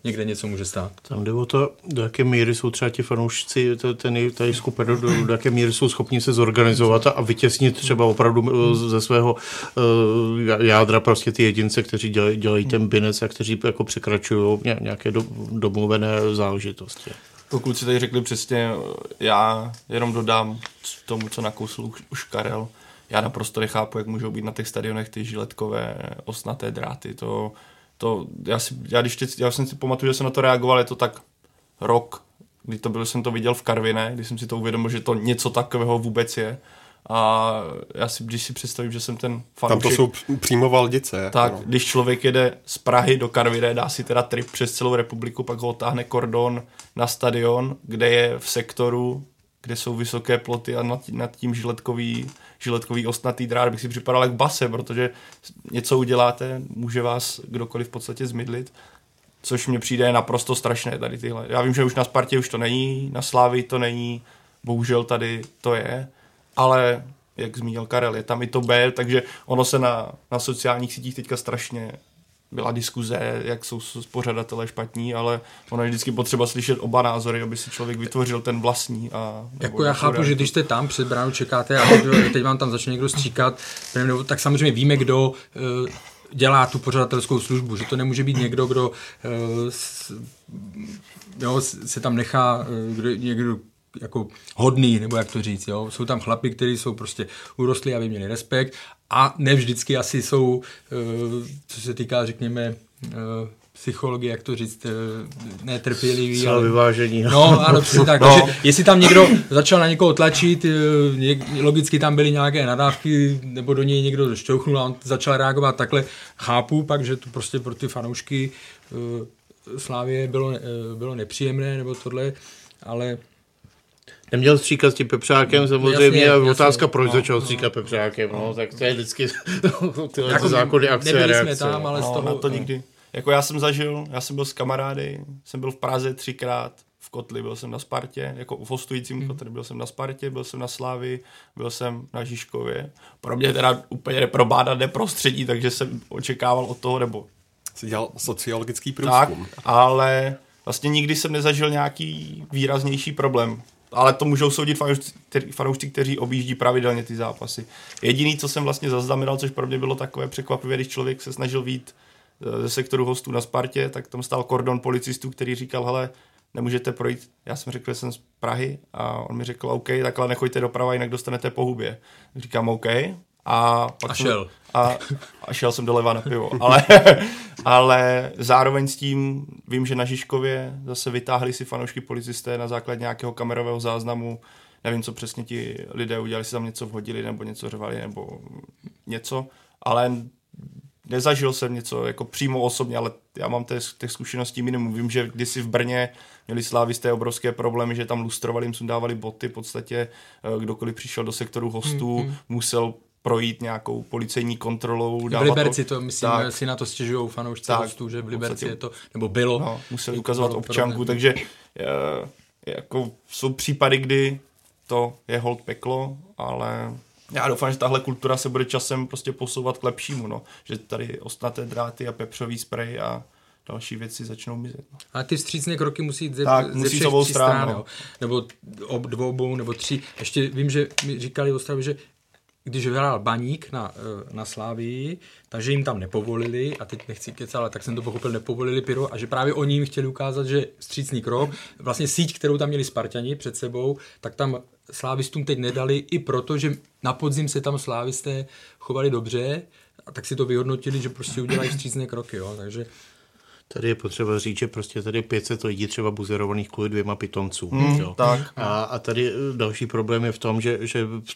někde něco může stát. Tam jde o to, do jaké míry jsou třeba ti fanoušci, tady skupinu, do jaké míry jsou schopni se zorganizovat a vytěsnit třeba opravdu ze svého jádra prostě ty jedince, kteří dělají ten binec a kteří jako překračují nějaké domluvené záležitosti. Kluci tady řekli přesně, já jenom dodám tomu, co nakousil už Karel. Já naprosto nechápu, jak můžou být na těch stadionech ty žiletkové osnaté dráty. Já jsem si pamatuju, že jsem na to reagoval, je to tak rok, kdy to bylo, jsem to viděl v Karviné, kdy jsem si to uvědomil, že to něco takového vůbec je. A já si, když si představím, že jsem ten fanoušek... Tam to jsou přímo Valdice. Tak, no. Když člověk jede z Prahy do Karviné, dá si teda trip přes celou republiku, pak ho otáhne kordon na stadion, kde je v sektoru, kde jsou vysoké ploty a nad tím žiletkový ostnatý drát, bych si připadal jak base, protože něco uděláte, může vás kdokoliv v podstatě zmydlit, což mně přijde naprosto strašné tady tyhle. Já vím, že už na Spartě už to není, na Slávii to není, bohužel tady to je, ale jak zmínil Karel, je tam i to B, takže ono se na sociálních sítích teďka strašně byla diskuze, jak jsou pořadatelé špatní, ale ono je vždycky potřeba slyšet oba názory, aby si člověk vytvořil ten vlastní. A jako já chápu, že když jste tam před bránou čekáte a teď vám tam začne někdo stříkat, tak samozřejmě víme, kdo dělá tu pořadatelskou službu, že to nemůže být někdo, kdo se tam nechá, někdo jako hodný, nebo jak to říct. Jo? Jsou tam chlapi, kteří jsou prostě urostlí, aby měli respekt a ne vždycky asi jsou, co se týká, řekněme, psychologie, jak to říct, netrpělivý. Celé vyvážení. No, ano, přesně tak. No. Takže jestli tam někdo začal na někoho tlačit, logicky tam byly nějaké nadávky, nebo do něj někdo šťouchnul a on začal reagovat takhle. Chápu pak, že to prostě pro ty fanoušky Slávie bylo nepříjemné, nebo tohle, ale... Neměl stříkat s tím pepřákem, samozřejmě otázka, proč začal stříkat pepřákem, no, tak to je vždycky jako zákony akce a reakce. Nebyli jsme tam, ale z toho... to nikdy. Jako já jsem byl s kamarády, jsem byl v Praze 3krát, v Kotli byl jsem na Spartě, jako v hostujícím Kotli byl jsem na Spartě, byl jsem na Slávii, byl jsem na Žižkově. Pro mě teda úplně neprobádané prostředí, takže jsem očekával od toho, nebo... Jsi dělal sociologický průzkum. Tak, ale vlastně nikdy jsem nezažil nějaký výraznější problém. Ale to můžou soudit fanoušci, kteří objíždí pravidelně ty zápasy. Jediný, co jsem vlastně zaznamenal, což pro mě bylo takové překvapivé, když člověk se snažil vyjít ze sektoru hostů na Spartě, tak tam stál kordon policistů, který říkal, hele, nemůžete projít, já jsem řekl, že jsem z Prahy a on mi řekl, OK, takhle nechoďte doprava, jinak dostanete po hubě. Říkám, OK. A šel jsem doleva na pivo. Ale zároveň s tím vím, že na Žižkově zase vytáhli si fanoušky policisté na základě nějakého kamerového záznamu. Nevím, co přesně ti lidé udělali, si tam něco vhodili nebo něco řvali nebo něco. Ale nezažil jsem něco jako přímo osobně, ale já mám těch zkušeností minimum. Vím, že kdysi v Brně měli slávisté obrovské problémy, že tam lustrovali, jim sundávali boty. V podstatě kdokoliv přišel do sektoru hostů, musel projít nějakou policejní kontrolou. V Liberci to, myslím, tak, si na to stěžují fanoušci hostů, že v Liberci je to, nebo bylo. No, museli ukazovat občanku, takže jako jsou případy, kdy to je holt peklo, ale já doufám, že tahle kultura se bude časem prostě posouvat k lepšímu, no. Že tady ostnaté dráty a pepřový sprej a další věci začnou mizet. No. A ty vstřícné kroky musí jít ze všech tří strán, no. Nebo dvou, nebo tří. Ještě vím, že mi říkali v Ostravě, že když hrál Baník na Slávii, takže jim tam nepovolili, a teď nechci kecat, ale tak jsem to pochopil, nepovolili pyro, a že právě oni jim chtěli ukázat, že vstřícný krok, vlastně síť, kterou tam měli Spartani před sebou, tak tam slávistům teď nedali i proto, že na podzim se tam slávisté chovali dobře, a tak si to vyhodnotili, že prostě udělají vstřícné kroky, jo, takže... Tady je potřeba říct, že prostě tady 500 lidí třeba buzerovaných kvůli 2 pitoncům. Jo? Tak. A tady další problém je v tom, že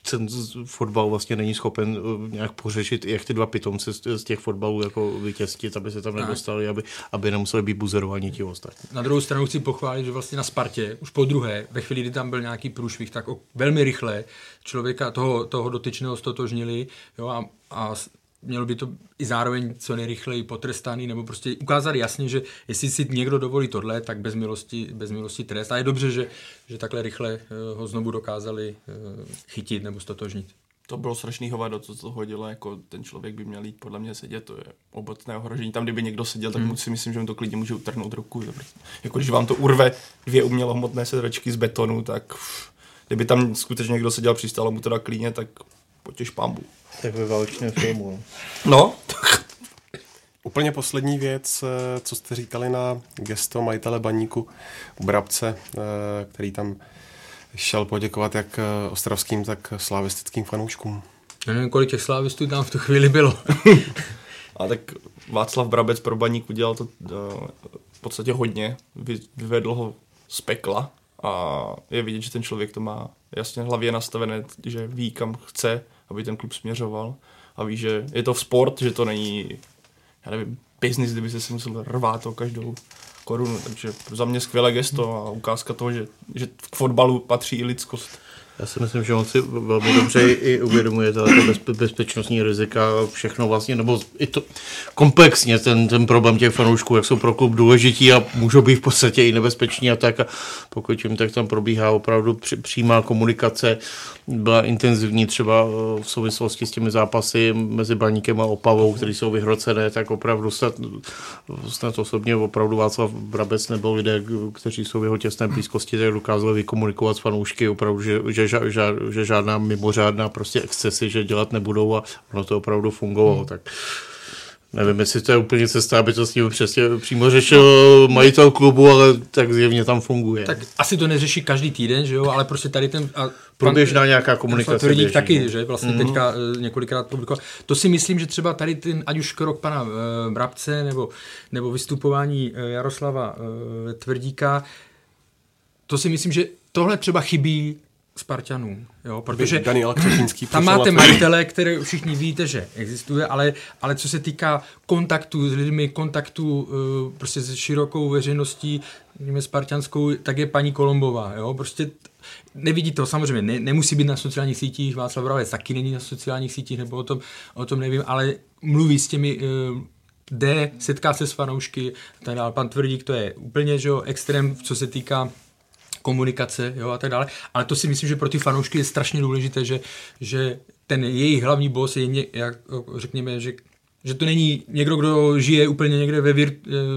ten fotbal vlastně není schopen nějak pořešit, jak ty 2 pitonce z těch fotbalů jako vytěstit, aby se tam nedostali, aby nemuseli být buzerovaní ti ostatní. Na druhou stranu chci pochválit, že vlastně na Spartě už po druhé, ve chvíli, kdy tam byl nějaký průšvih, tak velmi rychle člověka toho dotyčného stotožnili, jo, a mělo by to i zároveň co nejrychleji potrestaný, nebo prostě ukázat jasně, že jestli si někdo dovolí tohle, tak bez milosti trest. A je dobře, že takhle rychle ho znovu dokázali chytit nebo ztotožnit. To bylo strašný hovado, co to hodilo, jako ten člověk by měl jít podle mě sedět, to je obecné ohrožení. Tam, kdyby někdo seděl, tak si myslím, že mu to klidně může utrhnout ruku. Že? Jako když vám to urve 2 umělohmotné sedračky z betonu, tak kdyby tam skutečně někdo seděl, přistálo mu to na klíně, tak potěž pambu. Tak ve válečném filmu. No. Úplně poslední věc, co jste říkali na gesto majitele Baníku Brabce, který tam šel poděkovat jak ostravským, tak slavistickým fanouškům. Já nevím, kolik těch slávistů tam v tu chvíli bylo. A tak Václav Brabec pro Baník udělal to v podstatě hodně. Vyvedl ho z pekla a je vidět, že ten člověk to má jasně hlavě nastavené, že ví, kam chce, aby ten klub směřoval a ví, že je to v sport, že to není, já nevím, biznis, kdyby se si musel rvát o každou korunu, takže za mě skvělé gesto a ukázka toho, že k fotbalu patří i lidskost. Já si myslím, že on si velmi dobře i uvědomuje to bezpečnostní rizika a všechno vlastně, nebo i to komplexně ten problém těch fanoušků, jak jsou pro klub důležití a můžou být v podstatě i nebezpeční a tak. A pokud jim tak tam probíhá opravdu přímá komunikace, byla intenzivní třeba v souvislosti s těmi zápasy mezi Baníkem a Opavou, které jsou vyhrocené, tak opravdu snad osobně opravdu Václav Brabec nebo lidé, kteří jsou v jeho těsné blízkosti, tak dokázali vykomunikovat s fanoušky opravdu, že žádná mimořádná prostě excesy, že dělat nebudou a ono to opravdu fungovalo, tak nevím, jestli to je úplně cesta, aby to s ním přesně přímo řešil majitel klubu, ale tak zjevně tam funguje. Tak asi to neřeší každý týden, že jo, ale prostě tady ten... Průběžná nějaká komunikace. Tvrdík taky, že vlastně teďka několikrát publikoval. To si myslím, že třeba tady ten, ať už krok pana Brabce nebo vystupování Jaroslava Tvrdíka, to si myslím, že tohle třeba chybí Spartanům, jo, protože tam máte majitele, které všichni víte, že existuje, ale co se týká kontaktu s lidmi, kontaktu prostě s širokou veřejností, spartanskou, tak je paní Kolombová, jo, prostě nevidí to, samozřejmě, nemusí být na sociálních sítích, Václav Brabec taky není na sociálních sítích, nebo o tom nevím, ale mluví s těmi jde, setká se s fanoušky, tak dále. Pan Tvrdík, to je úplně, že jo, extrém, co se týká komunikace, jo, a tak dále. Ale to si myslím, že pro ty fanoušky je strašně důležité, že ten jejich hlavní boss je, řekněme, že to není někdo, kdo žije úplně někde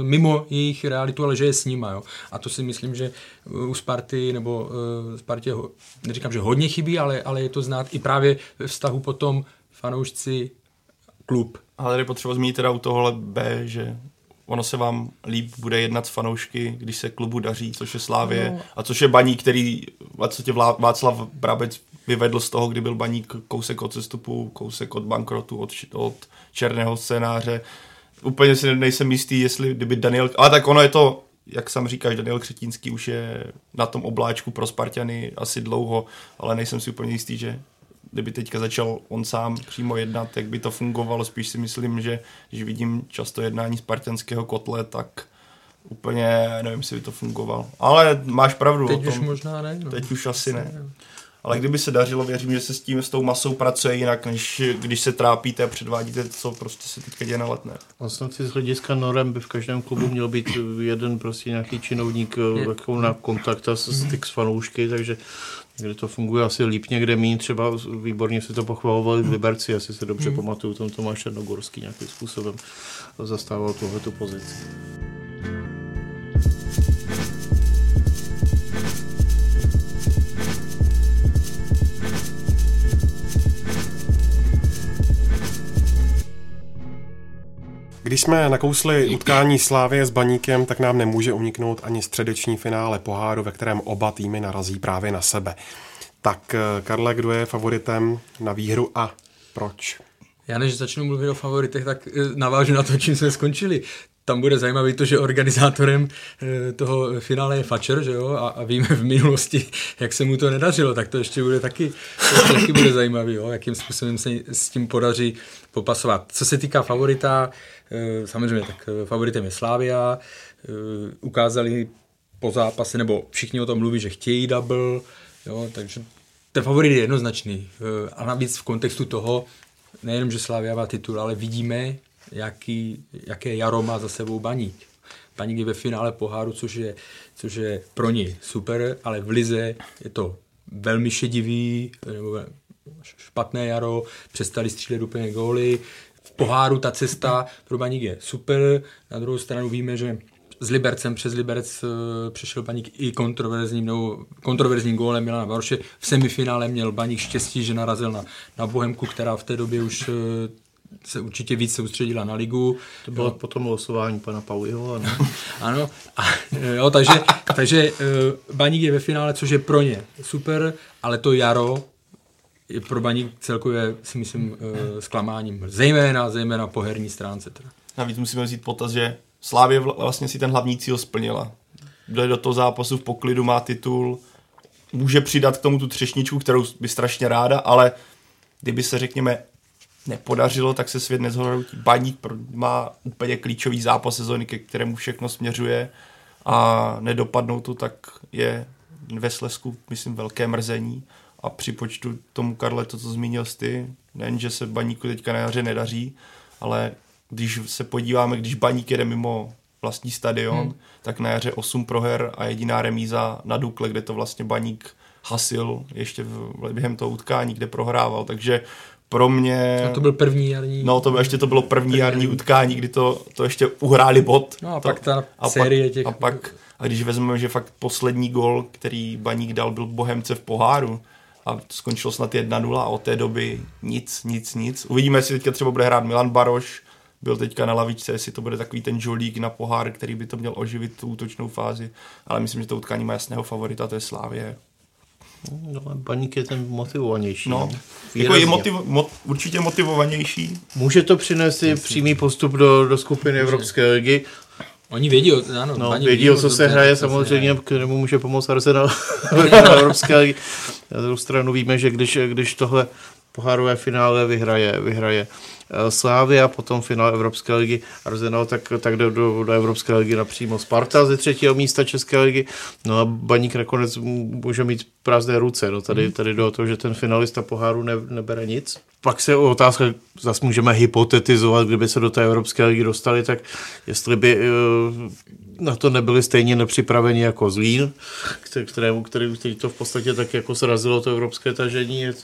mimo jejich realitu, ale že je s nima. Jo. A to si myslím, že u Sparty, nebo Spartě, neříkám, že hodně chybí, ale je to znát i právě ve vztahu potom fanoušci klub. A tady potřeba zmínit teda u tohohle B, že ono se vám líp bude jednat s fanoušky, když se klubu daří, což je Slavie, no. A což je Baník, který Václav Brabec vyvedl z toho, kdy byl Baník kousek od sestupu, kousek od bankrotu, od černého scénáře. Úplně si nejsem jistý, jestli kdyby Daniel... Ale tak ono je to, jak sám říkáš, Daniel Křetínský už je na tom obláčku pro Spartany asi dlouho, ale nejsem si úplně jistý, že kdyby teďka začal on sám přímo jednat, jak by to fungovalo. Spíš si myslím, že když vidím často jednání spartanského kotle, tak úplně nevím, jestli by to fungovalo. Ale máš pravdu. Teď už možná ne. No. Teď už asi ne. Ale kdyby se dařilo, věřím, že se s tou masou pracuje jinak, než když se trápíte a předvádíte, co prostě se teďka děje na Letné. Vlastně z hlediska norem by v každém klubu měl být jeden prostě nějaký činovník na kontakt a styk s fanoušky, takže kde to funguje asi líp, někde míň, třeba výborně se to pochvalovali v Liberci, asi se dobře pamatuju, tam Tomáš Černogorský nějakým způsobem zastával tuhletu pozici. Když jsme nakousli utkání Slavie s Baníkem, tak nám nemůže uniknout ani středeční finále poháru, ve kterém oba týmy narazí právě na sebe. Tak Karle, kdo je favoritem na výhru a proč? Já než začnu mluvit o favoritech, tak navážu na to, čím jsme skončili. Tam bude zajímavé to, že organizátorem toho finále je Fatscher, že jo? A víme v minulosti, jak se mu to nedařilo, tak to ještě bude taky bude zajímavý, jo? Jakým způsobem se s tím podaří popasovat. Co se týká favorita, samozřejmě tak favoritem je Slavia, ukázali po zápase, nebo všichni o tom mluví, že chtějí double, jo? Takže ten favorit je jednoznačný a navíc v kontextu toho, nejenom, že Slavia má titul, ale vidíme, jaké jaro má za sebou Baník. Baník je ve finále poháru, což je pro ně super, ale v lize je to velmi šedivý, nebo špatné jaro, přestali střílet úplně góly. V poháru ta cesta pro Baník je super, na druhou stranu víme, že s Libercem, přes Liberec přešel Baník i kontroverzním gólem Milana Baroše. V semifinále měl Baník štěstí, že narazil na Bohemku, která v té době už se určitě víc soustředila na ligu. To bylo potom losování pana Pauliho. Ne? Ano, takže Baník je ve finále, což je pro ně super, ale to jaro je pro Baník celkově, si myslím, zklamáním. Zejména po herní stránce. Teda. Navíc musíme vzít potaz, že Slavia vlastně si ten hlavní cíl splnila. Jde do toho zápasu v poklidu, má titul, může přidat k tomu tu třešničku, kterou by strašně ráda, ale kdyby se, řekněme, nepodařilo, tak se svět nezhoroutí. Baník má úplně klíčový zápas sezóny, ke kterému všechno směřuje a nedopadnou to, tak je ve Slezsku, myslím, velké mrzení a připočtu tomu, Karle, to, co zmínil ty, nejenže se Baníku teďka na jaře nedaří, ale když se podíváme, když Baník jede mimo vlastní stadion, tak na jaře 8 proher a jediná remíza na Dukle, kde to vlastně Baník hasil ještě během toho utkání, kde prohrával, takže pro mě... A to byl první jarní... No, to bylo první jarní utkání, kdy to ještě uhráli bod. No a pak ta série těch... A když vezmeme, že fakt poslední gol, který Baník dal, byl Bohemce v poháru a skončilo snad 1-0 a od té doby nic. Uvidíme, jestli teďka třeba bude hrát Milan Baroš, byl teďka na lavičce, jestli to bude takový ten žolík na pohár, který by to měl oživit tu útočnou fázi, ale myslím, že to utkání má jasného favorita, to je Slavie. No, Baník je ten motivovanější. No, jako je určitě motivovanější. Může to přinést i přímý postup do skupiny Evropské ligy. Oni vědí, ano. No, vědí, co se hraje, samozřejmě, kterému může pomoct Arsenal Evropské ligy. Na druhou stranu víme, že když tohle pohárové finále vyhraje Slavia, potom finále Evropské ligy Arsenal, tak jde do Evropské ligy napřímo Sparta ze 3. místa České ligy, no a Baník nakonec může mít prázdné ruce, no tady jde o to, že ten finalista poháru nebere nic. Pak se o otázka, zase můžeme hypotetizovat, kdyby se do té Evropské ligy dostali, tak jestli by na to nebyli stejně nepřipraveni jako Zlín, který to v podstatě tak jako srazilo to evropské tažení, je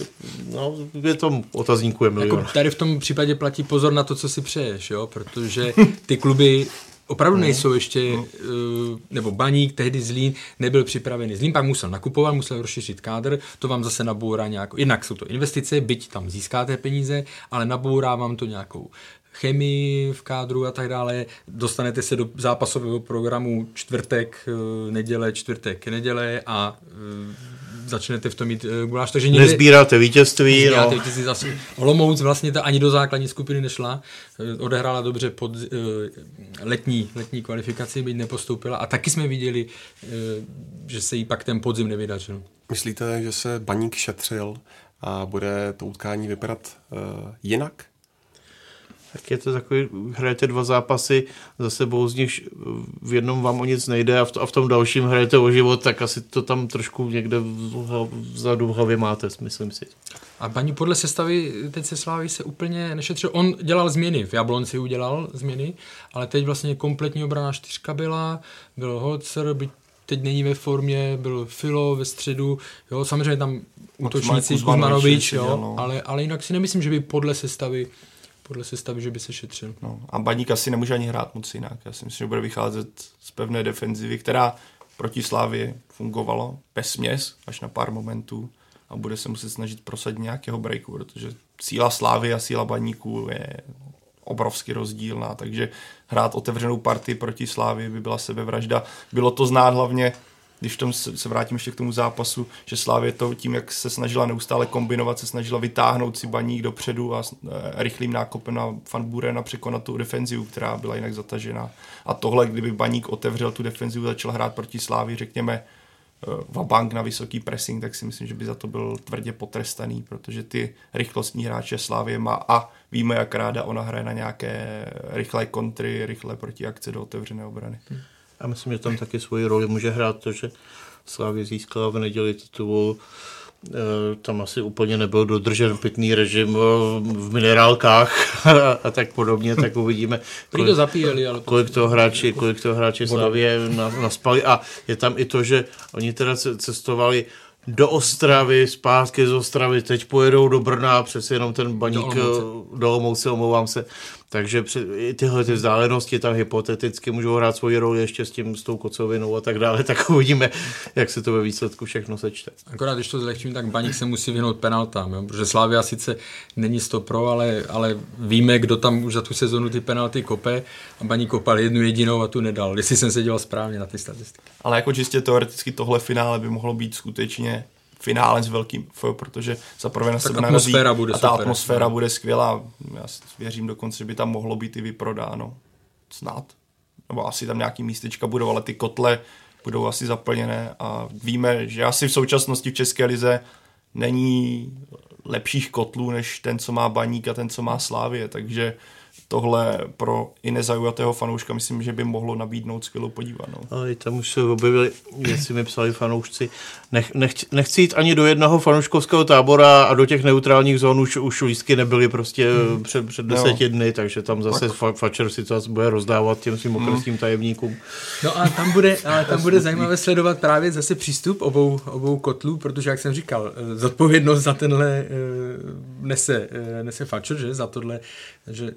to otazníku je milion. Jako tady v tom případě platí pozor na to, co si přeješ, jo? Protože ty kluby opravdu nejsou ještě, nebo Baník, tehdy Zlín, nebyl připravený. Zlín pak musel nakupovat, musel rozšířit kádr, to vám zase nabourá nějakou, jednak jsou to investice, byť tam získáte peníze, ale nabourá vám to nějakou chemii v kádru a tak dále. Dostanete se do zápasového programu čtvrtek, neděle a začnete v tom mít guláš. Takže někde nezbíráte vítězství. Nezbíráte vítězství zase. Olomouc vlastně ta ani do základní skupiny nešla. Odehrála dobře pod letní kvalifikaci, byť nepostoupila. A taky jsme viděli, že se jí pak ten podzim nevydařil. Myslíte, že se Baník šetřil a bude to utkání vypadat jinak? Tak je to takový, hrajete dva zápasy za sebou, z nich v jednom vám o nic nejde a v tom dalším hrajete o život, tak asi to tam trošku někde vzadu v hlavě máte, myslím si. A Baník podle sestavy teď se Slaví se úplně nešetřil. On dělal změny, v Jablonci udělal změny, ale teď vlastně kompletní obrana čtyřka byl Holzer, teď není ve formě, byl Filo ve středu, jo, samozřejmě tam útočníci Kuzmanovič, jo, ale jinak si nemyslím, že by podle sestavy, že by se šetřil. No, a Baník asi nemůže ani hrát moc jinak. Já si myslím, že bude vycházet z pevné defenzivy, která proti Slavii fungovala bez směs, až na pár momentů a bude se muset snažit prosadit nějakého breaku, protože síla Slavii a síla Baníku je obrovsky rozdílná, takže hrát otevřenou partii proti Slavii by byla sebevražda. Bylo to znát hlavně, když se vrátím ještě k tomu zápasu, že Slavie to tím, jak se snažila neustále kombinovat, se snažila vytáhnout si Baník dopředu a rychlým nákopem na Van Burena překonat tu defenzivu, která byla jinak zatažená. A tohle, kdyby Baník otevřel tu defenzivu, začal hrát proti Slavii, řekněme, vabank na vysoký pressing, tak si myslím, že by za to byl tvrdě potrestaný, protože ty rychlostní hráče Slavie má a víme, jak ráda ona hraje na nějaké rychlé kontry, rychlé protiakce do otevřené obrany. A myslím, že tam taky svoji roli může hrát to, že Slavia získala v neděli titul tam asi úplně nebyl dodržen pitný režim v minerálkách a tak podobně, tak uvidíme, kolik toho hráči Slavie naspali. A je tam i to, že oni teda cestovali do Ostravy, zpátky z Ostravy, teď pojedou do Brna, přece jenom ten Baník do Olomouce, omlouvám se. Takže tyhle ty vzdálenosti tam hypoteticky můžou hrát svoji roli ještě s tou kocovinou a tak dále, tak uvidíme, jak se to ve výsledku všechno sečte. Akorát, když to zlehčím, tak Baník se musí vyhnout penaltám, jo? Protože Slavia sice není 100%, ale víme, kdo tam už za tu sezonu ty penalty kope a Baník kopal jednu jedinou a tu nedal, jestli jsem se díval správně na ty statistiky. Ale jako čistě teoreticky tohle finále by mohlo být skutečně finále s velkým FO, protože za prvé na sebe narazí a ta super, atmosféra bude skvělá. Já věřím dokonce, že by tam mohlo být i vyprodáno. Snad. Nebo asi tam nějaký místečka budou, ale ty kotle budou asi zaplněné a víme, že asi v současnosti v České lize není lepších kotlů, než ten, co má Baník a ten, co má Slavie, takže tohle pro i nezaujatého fanouška myslím, že by mohlo nabídnout skvělou podívanou. Ale tam už se objevili, jestli mi psali fanoušci, nechci jít ani do jednoho fanouškovského tábora a do těch neutrálních zón už lístky nebyly prostě před 10 dny, takže tam zase Fatscher si to bude rozdávat těm svým okresním tajemníkům. No a tam bude zajímavé sledovat právě zase přístup obou kotlů, protože jak jsem říkal, zodpovědnost za tenhle nese Fatscher, že za tohle, že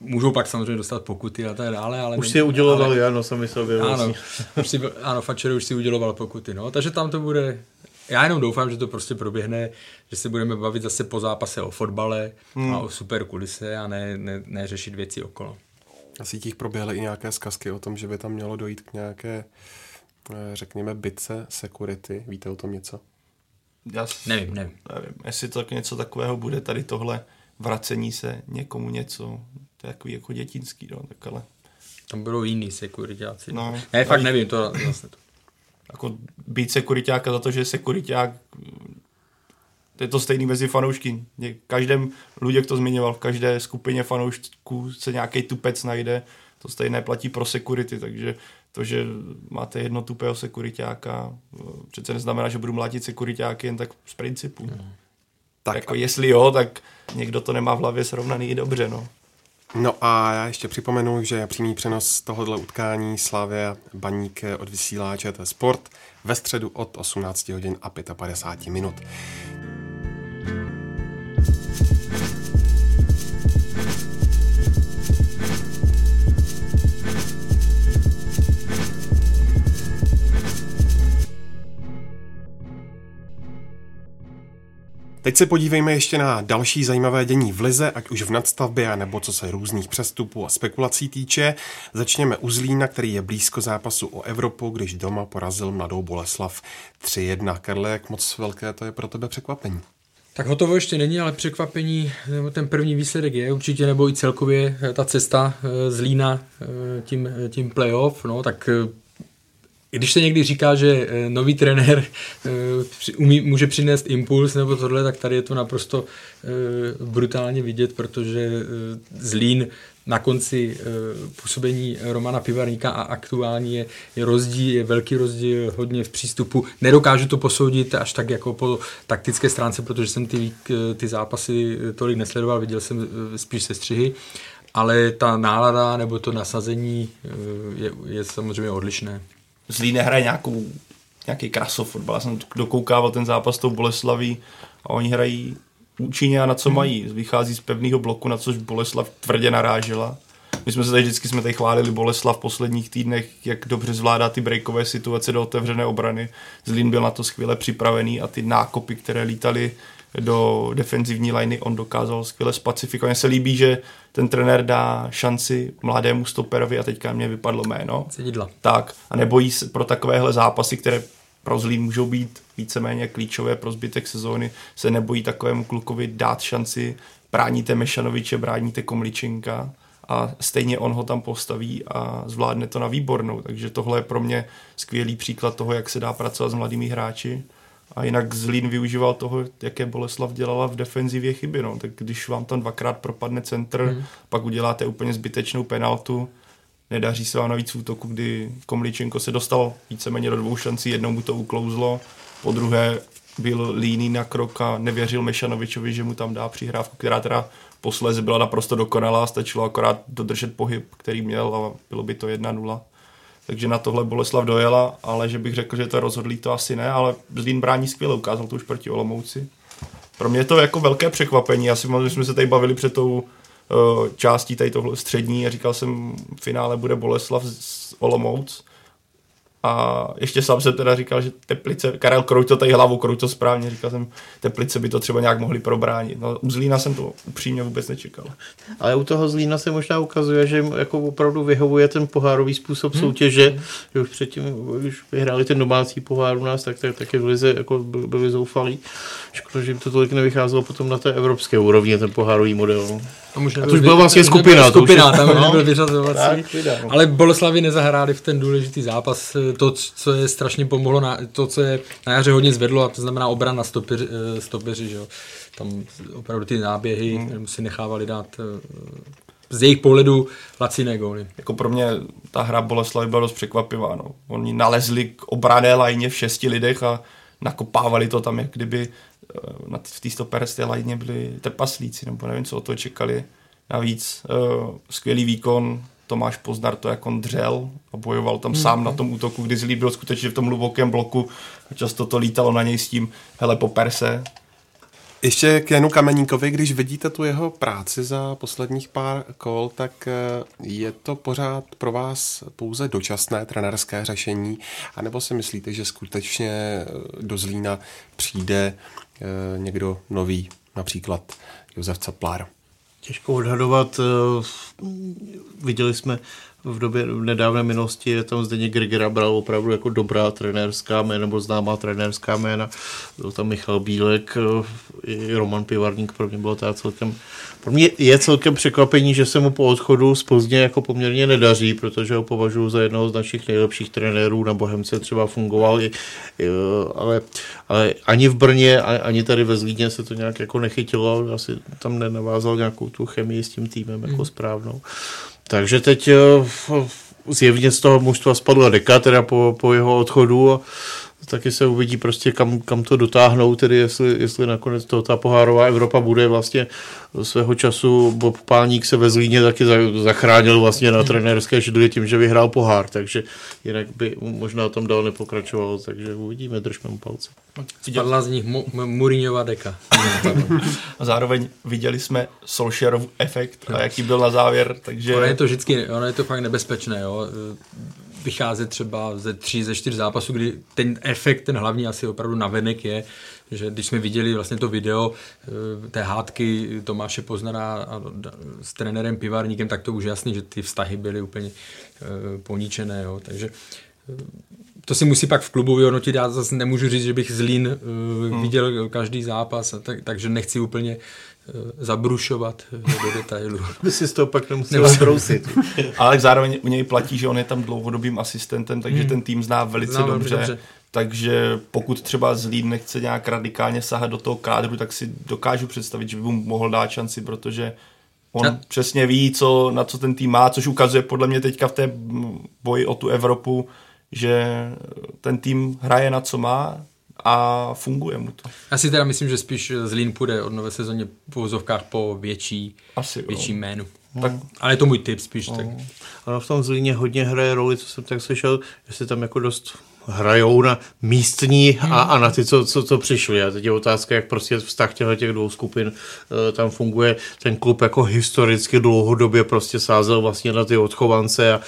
můžou pak samozřejmě dostat pokuty a tak dále, ale... Už si je udělovali, ano, sami sobě. Vlastně. Ano, Fatschery už si uděloval pokuty, no, takže tam to bude... Já jenom doufám, že to prostě proběhne, že se budeme bavit zase po zápase o fotbale a o super kulise a ne řešit věci okolo. Na sítích proběhly i nějaké zkazky o tom, že by tam mělo dojít k nějaké, řekněme, bitce security. Víte o tom něco? Nevím. Jestli to něco takového bude, tady tohle... vracení se někomu něco, to je takový jako dětinský, no, tak ale... Tam budou jiný sekuritáci. No, ne, fakt nevím, to vlastně to. Jako být sekuritáka za to, že sekuriták, to je to stejný mezi fanoušky. Luděk to zmiňoval, v každé skupině fanoušků se nějaký tupec najde, to stejné platí pro security, takže to, že máte jedno tupého sekuritáka, přece neznamená, že budu mlátit sekuritáky jen tak z principu. No. Tak jako jestli jo, tak někdo to nemá v hlavě srovnaný i dobře, no. No a já ještě připomenu, že přímý přenos tohoto utkání Slavie Baník odvysílá ČT Sport ve středu od 18:55. Teď se podívejme ještě na další zajímavé dění v lize, ať už v nadstavbě, nebo co se různých přestupů a spekulací týče. Začněme u Zlína, který je blízko zápasu o Evropu, když doma porazil Mladou Boleslav 3-1. Karle, jak moc velké to je pro tebe překvapení? Tak hotovo ještě není, ale překvapení, ten první výsledek je určitě, nebo i celkově ta cesta Zlína tím playoff, no tak... Když se někdy říká, že nový trenér může přinést impuls nebo tohle, tak tady je to naprosto brutálně vidět, protože Zlín na konci působení Romana Pivarníka a aktuální je velký rozdíl hodně v přístupu. Nedokážu to posoudit až tak jako po taktické stránce, protože jsem ty zápasy tolik nesledoval, viděl jsem spíš sestřihy, ale ta nálada nebo to nasazení je samozřejmě odlišné. Zlín hraje nějaký krasov fotbal. Já jsem dokoukával ten zápas s tou Boleslaví a oni hrají účinně a na co mají. Vychází z pevného bloku, na což Boleslav tvrdě narážela. My jsme se tady vždycky chválili Boleslav v posledních týdnech, jak dobře zvládá ty breakové situace do otevřené obrany. Zlín byl na to skvěle připravený a ty nákopy, které lítaly do defenzivní liny, on dokázal skvěle spacifikovat. Mně se líbí, že ten trenér dá šanci mladému stoperovi a teďka mě vypadlo jméno. Cedidla. Tak, a nebojí se pro takovéhle zápasy, které pro Zlín můžou být víceméně klíčové pro zbytek sezóny, se nebojí takovému klukovi dát šanci. Bráníte Mešanoviče, bráníte Komličenka a stejně on ho tam postaví a zvládne to na výbornou. Takže tohle je pro mě skvělý příklad toho, jak se dá pracovat s mladými hráči. A jinak Zlín využíval toho, jaké Boleslav dělala v defenzivě chyby. No. Tak když vám tam dvakrát propadne centr, pak uděláte úplně zbytečnou penaltu. Nedaří se vám navíc v útoku, kdy Komličenko se dostal víceméně do dvou šancí. Jednou mu to uklouzlo, po druhé byl líný na krok a nevěřil Mešanovičovi, že mu tam dá přihrávku, která teda posléze byla naprosto dokonalá, stačilo akorát dodržet pohyb, který měl a bylo by to 1-0. Takže na tohle Boleslav dojela, ale že bych řekl, že to rozhodlý, to asi ne, ale Zlín brání skvěle, ukázal to už proti Olomouci. Pro mě je to jako velké překvapení, asi jsme se tady bavili před tou částí tady tohle střední a říkal jsem, v finále bude Boleslav z Olomouc. A ještě sám jsem teda říkal, že Teplice, Karel kroutil tady hlavou, kroutil správně, říkal jsem, Teplice by to třeba nějak mohli probránit. No, u Zlína jsem to upřímně vůbec nečekal. Ale u toho Zlína se možná ukazuje, že jim jako opravdu vyhovuje ten pohárový způsob soutěže, že už předtím, když vyhráli ten domácí pohár u nás, tak taky v lize jako byli zoufalí. Škoda, že jim to tolik nevycházelo potom na té evropské úrovni, ten pohárový model. A to už byla vlastně skupina, tam nebyl vyřazovací. Ale Boleslavi nezahráli v ten důležitý zápas. To, co je strašně pomohlo, to, co je na jaře hodně zvedlo, a to znamená obrana stopeři, že jo. Tam opravdu ty náběhy, které si nechávali dát z jejich pohledu laciné góly. Jako pro mě ta hra Boleslavy byla dost překvapivá, no. Oni nalezli k obrané lajně v 6 lidech a nakopávali to tam, jak kdyby v té stoperské lajně byli trpaslíci, nebo nevím, co o to čekali. Navíc skvělý výkon Tomáš Poznar, to jak on dřel a bojoval tam sám na tom útoku, kdy Zlý byl skutečně v tom hlubokém bloku a často to lítalo na něj s tím, hele, poper se. Ještě k Janu Kameníkovi, když vidíte tu jeho práci za posledních pár kol, tak je to pořád pro vás pouze dočasné trenérské řešení, anebo si myslíte, že skutečně do Zlína přijde někdo nový, například Josef Caplár? Těžko odhadovat. Viděli jsme v době v nedávné minulosti, je tam Zdeněk Grigera bral opravdu jako dobrá trenérská jména, nebo známá trenérská jména. Byl tam Michal Bílek, i Roman Pivarník, pro mě bylo to celkem... Pro mě je celkem překvapení, že se mu po odchodu z Plzně jako poměrně nedaří, protože ho považuji za jednoho z našich nejlepších trenérů, na Bohemce třeba fungoval, ale ani v Brně, ani tady ve Zlíně se to nějak jako nechytilo, asi tam nenavázal nějakou tu chemii s tím týmem jako správnou. Takže teď zjevně z toho mužstva spadla deka, teda po jeho odchodu a taky se uvidí prostě kam to dotáhnou, tedy jestli nakonec to ta pohárová Evropa bude. Vlastně svého času Bob Páník se ve Zlíně taky zachránil vlastně na trenérské židli tím, že vyhrál pohár, takže jinak by možná tam dál nepokračovalo, takže uvidíme, držme mu palce. Spadla z nich Mourinhova deka. A zároveň viděli jsme Solskjaerův efekt a jaký byl na závěr, takže... Ono je to fakt nebezpečné, jo. Vycházet třeba ze 3, ze 4 zápasů, kdy ten efekt, ten hlavní asi opravdu navenek je, že když jsme viděli vlastně to video té hádky Tomáše Poznara a s trenérem Pivarníkem, tak to už jasný, že ty vztahy byly úplně poničené, jo. Takže to si musí pak v klubu vyhodnotit, já zase nemůžu říct, že bych Zlín viděl každý zápas, takže nechci úplně zabrušovat do detailu. By si z toho pak nemusel zbrousit. Ale zároveň u něj platí, že on je tam dlouhodobým asistentem, takže ten tým zná velice dobře. Takže pokud třeba Zlín nechce nějak radikálně sahat do toho kádru, tak si dokážu představit, že by mu mohl dát šanci, protože on přesně ví, na co ten tým má, což ukazuje podle mě teďka v té boji o tu Evropu, že ten tým hraje na co má a funguje mu to. Já si teda myslím, že spíš Zlín půjde od nové sezóně v uvozovkách po větší jménu. Tak, ale je to můj tip spíš. Tak. Ano, v tom Zlíně hodně hraje roli, co jsem tak slyšel, jestli tam jako dost hrajou na místní a na ty, co přišli. A teď je otázka, jak prostě vztah těch dvou skupin tam funguje. Ten klub jako historicky dlouhodobě prostě sázel vlastně na ty odchovance,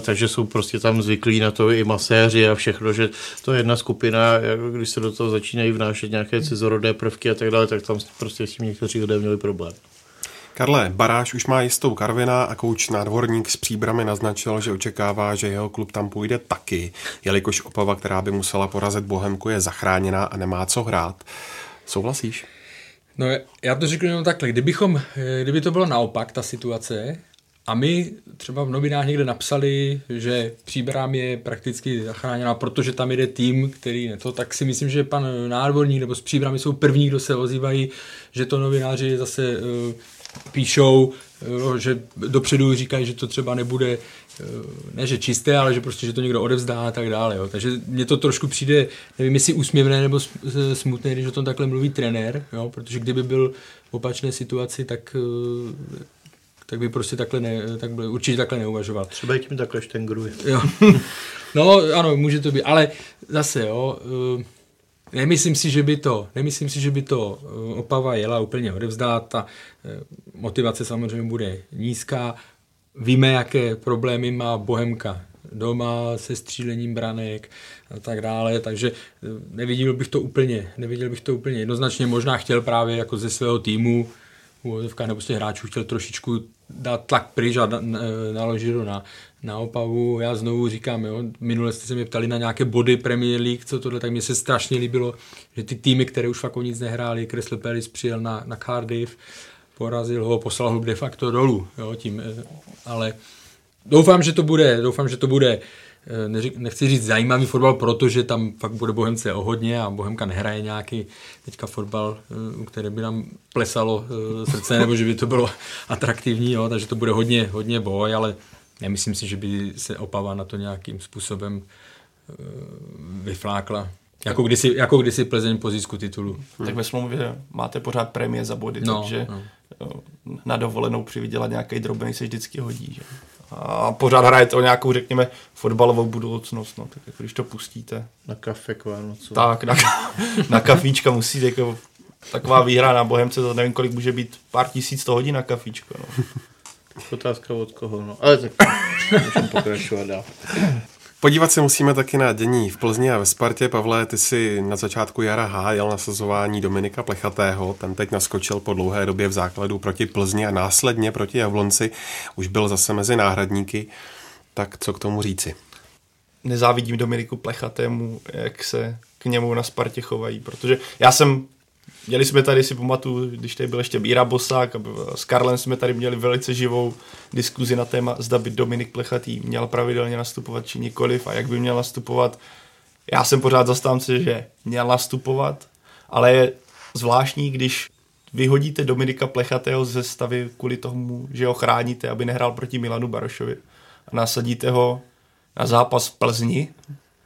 takže jsou prostě tam zvyklí na to i maséři a všechno, že to je jedna skupina, jako když se do toho začínají vnášet nějaké cizorodé prvky a tak dále, tak tam prostě s tím někteří lidé měli problém. Karle, Baráš už má jistou Karviná a kouč Nádvorník z Příbramy naznačil, že očekává, že jeho klub tam půjde taky, jelikož Opava, která by musela porazit Bohemku, je zachráněná a nemá co hrát. Souhlasíš? No, já to řeknu jenom takhle. Kdyby to bylo naopak, ta situace, a my třeba v novinách někde napsali, že Příbram je prakticky zachráněná, protože tam jde tým, který ne to, tak si myslím, že pan Nádvorník nebo z Příbramy jsou první, kdo se ozývají, že to novináři zase píšou, že dopředu říkají, že to třeba nebude, ne že čisté, ale že prostě, že to někdo odevzdá a tak dále. Jo. Takže mně to trošku přijde, nevím, jestli úsměvné nebo smutné, když o tom takhle mluví trenér, jo, protože kdyby byl v opačné situaci, tak by prostě takhle určitě takhle neuvažoval. Třeba i tím takhle štengruje. No ano, může to být, ale zase jo, nemyslím si, že by to Opava jela úplně odevzdát, ta motivace samozřejmě bude nízká. Víme, jaké problémy má Bohemka doma se střílením branek a tak dále, takže neviděl bych to úplně jednoznačně, možná chtěl právě jako ze svého týmu nebo prostě hráčů chtěl trošičku dát tlak pryč a naložit ho na Opavu. Já znovu říkám, jo, minule jste se mě ptali na nějaké body Premier League, co tohle, tak mně se strašně líbilo, že ty týmy, které už fakt o nic nehrály, Crystal Palace přijel na Cardiff, porazil ho, poslal ho de facto dolů, jo, tím, ale doufám, že to bude, nechci říct zajímavý fotbal, protože tam fakt bude Bohemce o hodně a Bohemka nehraje nějaký teďka fotbal, u které by nám plesalo srdce, nebo že by to bylo atraktivní, jo, takže to bude hodně, hodně boj, ale nemyslím si, že by se Opava na to nějakým způsobem vyflákla. Jako kdysi Plzeň po získu titulu. Tak ve smlouvě máte pořád prémie za body, takže na dovolenou přivydělat nějaký drobnej se vždycky hodí. Že? A pořád hrajete o nějakou, řekněme, fotbalovou budoucnost, no, tak jako když to pustíte. Na kafe k Vánocu. Tak, na kafíčka musí, jako, taková výhra na Bohemce, to nevím, kolik může být, pár tisíc to hodí na kafíčko, no. Otázka od koho, no, ale tak můžeme pokračovat dál. Podívat se musíme taky na dění v Plzni a ve Spartě. Pavle, ty si na začátku jara hájel nasazování Dominika Plechatého. Ten teď naskočil po dlouhé době v základu proti Plzni a následně proti Jablonci. Už byl zase mezi náhradníky. Tak co k tomu říci? Nezávidím Dominiku Plechatému, jak se k němu na Spartě chovají, protože měli jsme tady, si pamatuju, když tady byl ještě Bíra Bosák, a s Karlem jsme tady měli velice živou diskuzi na téma, zda by Dominik Plechatý měl pravidelně nastupovat či nikoliv a jak by měl nastupovat. Já jsem pořád zastánce, že měl nastupovat, ale je zvláštní, když vyhodíte Dominika Plechatého ze sestavy kvůli tomu, že ho chráníte, aby nehrál proti Milanu Barošovi. A nasadíte ho na zápas Plzni,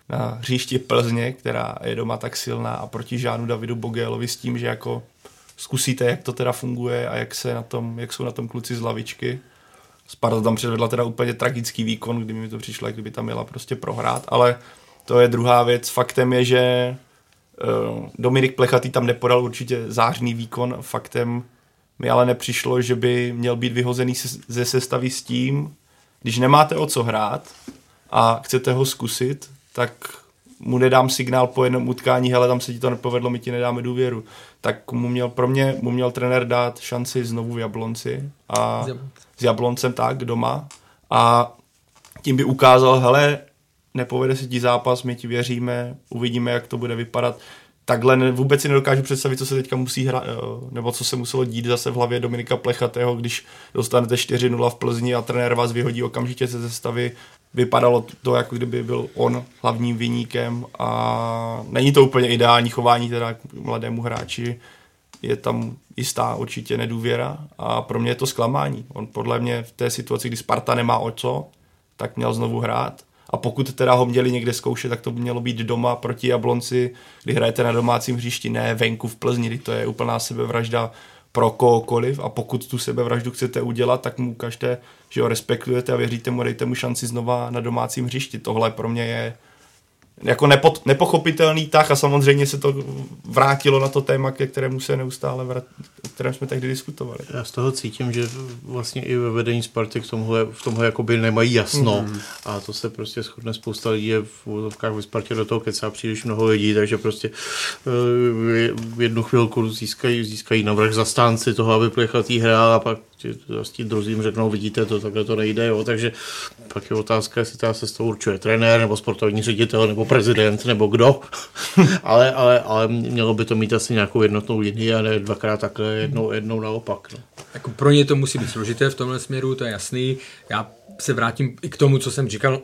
na hřišti Plzně, která je doma tak silná, a proti Žánu Davidu Bogélovi s tím, že jako zkusíte, jak to teda funguje a jak jsou na tom kluci z lavičky. Sparta tam předvedla teda úplně tragický výkon, kdy mi to přišlo, jak kdyby tam měla prostě prohrát, ale to je druhá věc. Faktem je, že Dominik Plechatý tam nepodal určitě zářný výkon, faktem mi ale nepřišlo, že by měl být vyhozený ze sestavy s tím, když nemáte o co hrát a chcete ho zkusit, tak mu nedám signál po jednom utkání, hele, tam se ti to nepovedlo, my ti nedáme důvěru. Tak mu měl trenér dát šanci znovu v Jablonci a s Jabloncem tak doma a tím by ukázal, hele, nepovede se ti zápas, my ti věříme, uvidíme, jak to bude vypadat. Takhle vůbec si nedokážu představit, co se teďka musí hrát, nebo co se muselo dít zase v hlavě Dominika Plechatého, když dostanete 4-0 v Plzni a trenér vás vyhodí okamžitě ze sestavy. Vypadalo to, jako kdyby byl on hlavním viníkem a není to úplně ideální chování teda k mladému hráči. Je tam jistá určitě nedůvěra a pro mě je to zklamání. On podle mě v té situaci, kdy Sparta nemá o co, tak měl znovu hrát. A pokud teda ho měli někde zkoušet, tak to mělo být doma proti Jablonci, kdy hrajete na domácím hřišti, ne venku v Plzni, kdy to je úplná sebevražda pro kohokoliv, a pokud tu sebevraždu chcete udělat, tak mu ukažte, že ho respektujete a věříte mu, dejte mu šanci znova na domácím hřišti. Tohle pro mě je jako nepochopitelný tah a samozřejmě se to vrátilo na to téma, ke kterému se neustále o kterém jsme tehdy diskutovali. Já z toho cítím, že vlastně i ve vedení Sparty v tomhle jakoby nemají jasno a to se prostě shodne spousta lidí, je v úvodovkách ve Spartě do toho kecá příliš mnoho lidí, takže prostě jednu chvilku získají navrch zastánci toho, aby Plechatý hrál a pak ti druzím řeknou, vidíte to, takhle to nejde, jo, takže pak je otázka, jestli ta sestava určuje trenér, nebo sportovní ředitel, nebo prezident, nebo kdo, ale mělo by to mít asi nějakou jednotnou linii a ne dvakrát takhle, jednou naopak. No. Jako pro ně to musí být složité v tomhle směru, to je jasný, já se vrátím i k tomu, co jsem říkal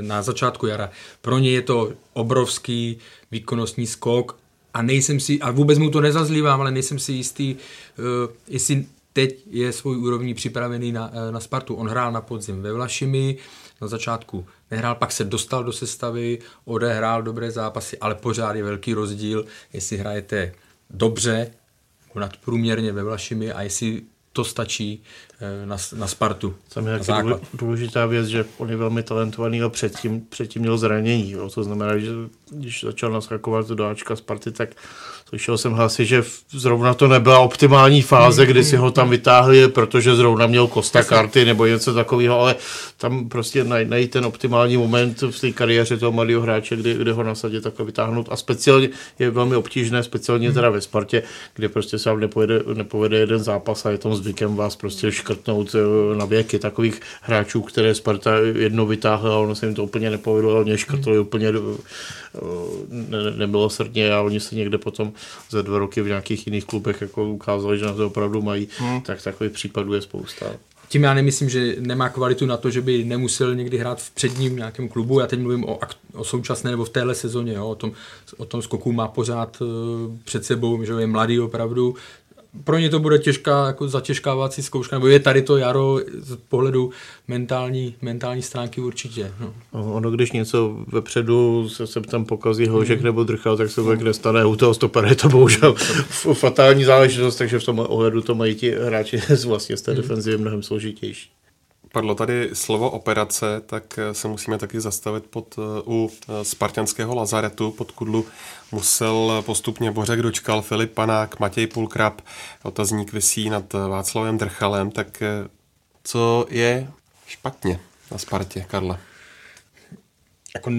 na začátku jara, pro ně je to obrovský výkonnostní skok a nejsem si, a vůbec mu to nezazlívám, ale nejsem si jistý, jestli teď je svou úrovní připravený na Spartu. On hrál na podzim ve Vlašimi, na začátku nehrál, pak se dostal do sestavy, odehrál dobré zápasy, ale pořád je velký rozdíl, jestli hrajete dobře, nadprůměrně ve Vlašimi a jestli to stačí na Spartu. Tam je taky důležitá věc, že on je velmi talentovaný a předtím měl zranění. Jo. To znamená, že když začal naskakovat do Ačka Sparty, tak slyšel jsem hlasy, že zrovna to nebyla optimální fáze, kdy si ho tam vytáhli, protože zrovna měl Kosta karty nebo něco takového, ale tam prostě najít ten optimální moment v té kariéře toho mladého hráče, kdy ho nasadit, takhle vytáhnout. A speciálně je velmi obtížné, speciálně teda ve Spartě, kde prostě se vám nepovede jeden zápas a je tam zvykem vás prostě škrtnout na věky takových hráčů, které Sparta jednou vytáhla a ono se jim to úplně nepovedlo, ale mě škrtli úplně nebylo srdně a oni se někde potom za 2 roky v nějakých jiných klubech jako ukázali, že na to opravdu mají, tak takových případů je spousta. Tím já nemyslím, že nemá kvalitu na to, že by nemusel někdy hrát v předním nějakém klubu. Já teď mluvím o současné nebo v téhle sezóně. Jo. O tom skoku má pořád před sebou, že je mladý opravdu. Pro ně to bude těžká, jako zatěžkávací zkouška, nebo je tady to jaro z pohledu mentální stránky určitě. No. Ono, když něco vepředu se tam pokazí Holešek nebo Drchal, tak se tak nestane. U toho stopera je to bohužel fatální záležitost, takže v tom ohledu to mají ti hráči vlastně z té defenzivy mnohem složitější. Padlo tady slovo operace, tak se musíme taky zastavit u spartanského lazaretu. Pod kudlu musel postupně Bořek dočkal, Filip Panák, Matěj Pulkrab, otazník visí nad Václavem Drchalem. Tak co je špatně na Spartě, Karle? Jako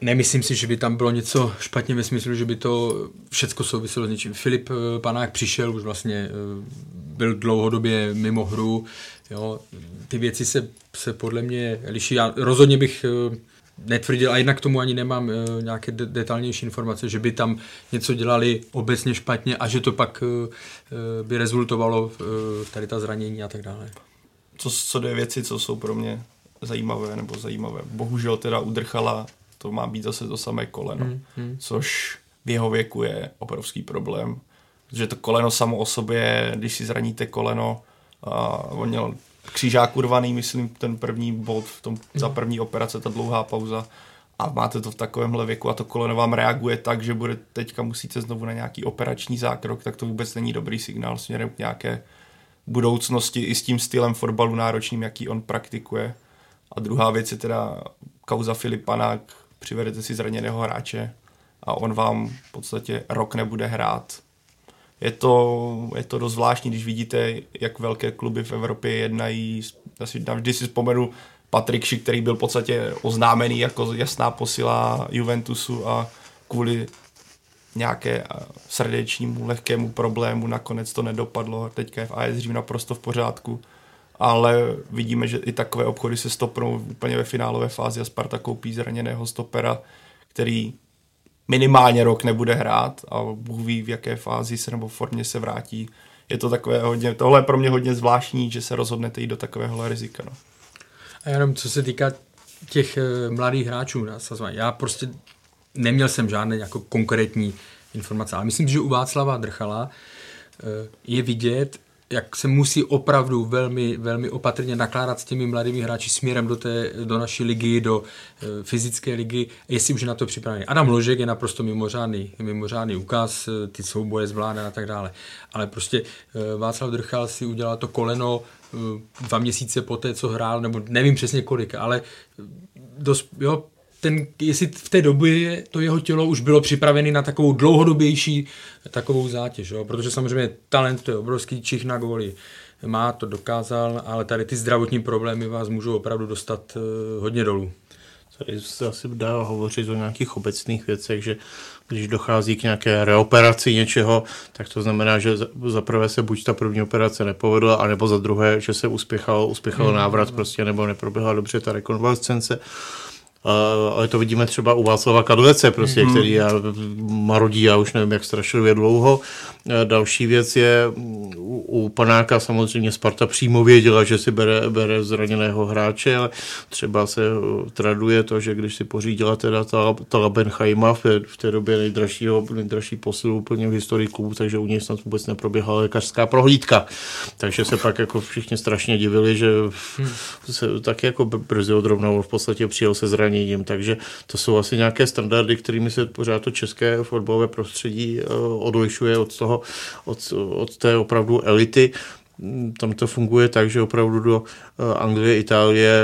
nemyslím si, že by tam bylo něco špatně ve smyslu, že by to všecko souviselo s něčím. Filip Panák přišel, už vlastně byl dlouhodobě mimo hru. Jo. Ty věci se podle mě liší. Já rozhodně bych netvrdil, a jednak k tomu ani nemám nějaké detailnější informace, že by tam něco dělali obecně špatně a že to pak by rezultovalo v tady ta zranění a tak dále. Co dvě věci, co jsou pro mě zajímavé. Bohužel teda udrchala, to má být zase to samé koleno, což v jeho věku je obrovský problém, protože to koleno samo o sobě, když si zraníte koleno, on měl křížák urvaný, myslím, ten první bod za první operace, ta dlouhá pauza, a máte to v takovémhle věku a to koleno vám reaguje tak, že bude teďka musíte znovu na nějaký operační zákrok, tak to vůbec není dobrý signál směrem k nějaké budoucnosti i s tím stylem fotbalu náročným, jaký on praktikuje. A druhá věc je teda kauza Filip Panák, přivedete si zraněného hráče a on vám v podstatě rok nebude hrát. Je to dost zvláštní, když vidíte, jak velké kluby v Evropě jednají. Vždy si vzpomenu Patrikši, který byl v podstatě oznámený jako jasná posila Juventusu a kvůli nějaké srdečnímu, lehkému problému nakonec to nedopadlo. Teďka je v AS Řím naprosto v pořádku. Ale vidíme, že i takové obchody se stopnou úplně ve finálové fázi a Sparta koupí zraněného stopera, který minimálně rok nebude hrát a Bůh ví, v jaké fázi se nebo formě se vrátí. Je to takové hodně, tohle je pro mě hodně zvláštní, že se rozhodnete jít do takového rizika. No. A jenom co se týká těch mladých hráčů, já prostě neměl jsem žádné jako konkrétní informace, ale myslím, že u Václava Drchala je vidět, jak se musí opravdu velmi, velmi opatrně nakládat s těmi mladými hráči směrem do naší ligy, do fyzické ligy, jestli už je na to připravený. Adam Ložek je naprosto mimořádný ukaz, ty souboje zvládá a tak dále. Ale prostě Václav Drchal si udělal to koleno 2 měsíce poté, co hrál, nebo nevím přesně kolik, ale jestli v té době to jeho tělo už bylo připravené na takovou dlouhodobější takovou zátěž, jo? Protože samozřejmě talent to je obrovský, čich na góly má, to dokázal, ale tady ty zdravotní problémy vás můžou opravdu dostat hodně dolů. Tady se asi dá hovořit o nějakých obecných věcech, že když dochází k nějaké reoperaci něčeho, tak to znamená, že za prvé se buď ta první operace nepovedla, anebo za druhé, že se uspěchal návrat prostě, nebo neproběhla dobře ta rekonvalescence. Ale to vidíme třeba u Václava Kadlece, prostě, který marodí, já už nevím, jak strašiluje dlouho. Další věc je, u Panáka samozřejmě Sparta přímo věděla, že si bere zraněného hráče, ale třeba se traduje to, že když si pořídila teda ta Labenheima v té době nejdražší posilu úplně v historii klubu, takže u něj snad vůbec neproběhala lékařská prohlídka. Takže se pak jako všichni strašně divili, že se tak jako brzy odrovnalo, v podstatě přijel se zraněním, takže to jsou asi nějaké standardy, kterými se pořád to české fotbalové prostředí odlišuje od té opravdu elity. Tam to funguje tak, že opravdu do Anglie, Itálie,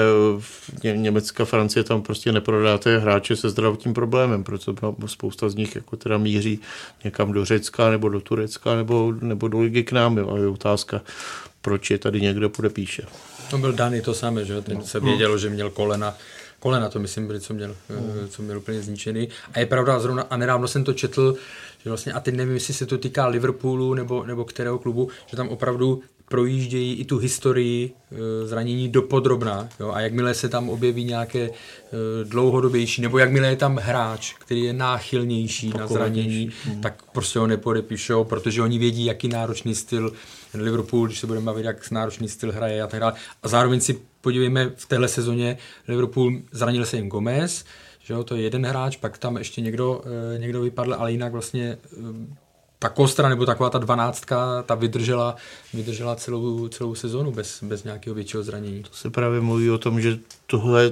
Německa, Francie tam prostě neprodáte hráče se zdravotním problémem, protože spousta z nich jako teda míří někam do Řecka nebo do Turecka nebo do ligy k nám. A je otázka, proč je tady někdo podepíše. To byl Dani to samé, že? Ten se vědělo, že měl kolena, to myslím, byli, co měl úplně zničený. A je pravda, zrovna, a nedávno jsem to četl, že vlastně, a teď nevím, jestli se to týká Liverpoolu nebo kterého klubu, že tam opravdu projíždějí i tu historii zranění dopodrobna, jo? A jakmile se tam objeví nějaké dlouhodobější, nebo jakmile je tam hráč, který je náchylnější na zranění, tak prostě ho nepodepíšou, protože oni vědí, jaký náročný styl Liverpool, když se budeme bavit, jak náročný styl hraje a tak dále. A zároveň si podívejme, v téhle sezóně Liverpool, zranil se jim Gomez, že jo, to je jeden hráč, pak tam ještě někdo vypadl, ale jinak vlastně ta kostra nebo taková ta 12, ta vydržela celou sezonu bez nějakého většího zranění. To se právě mluví o tom, že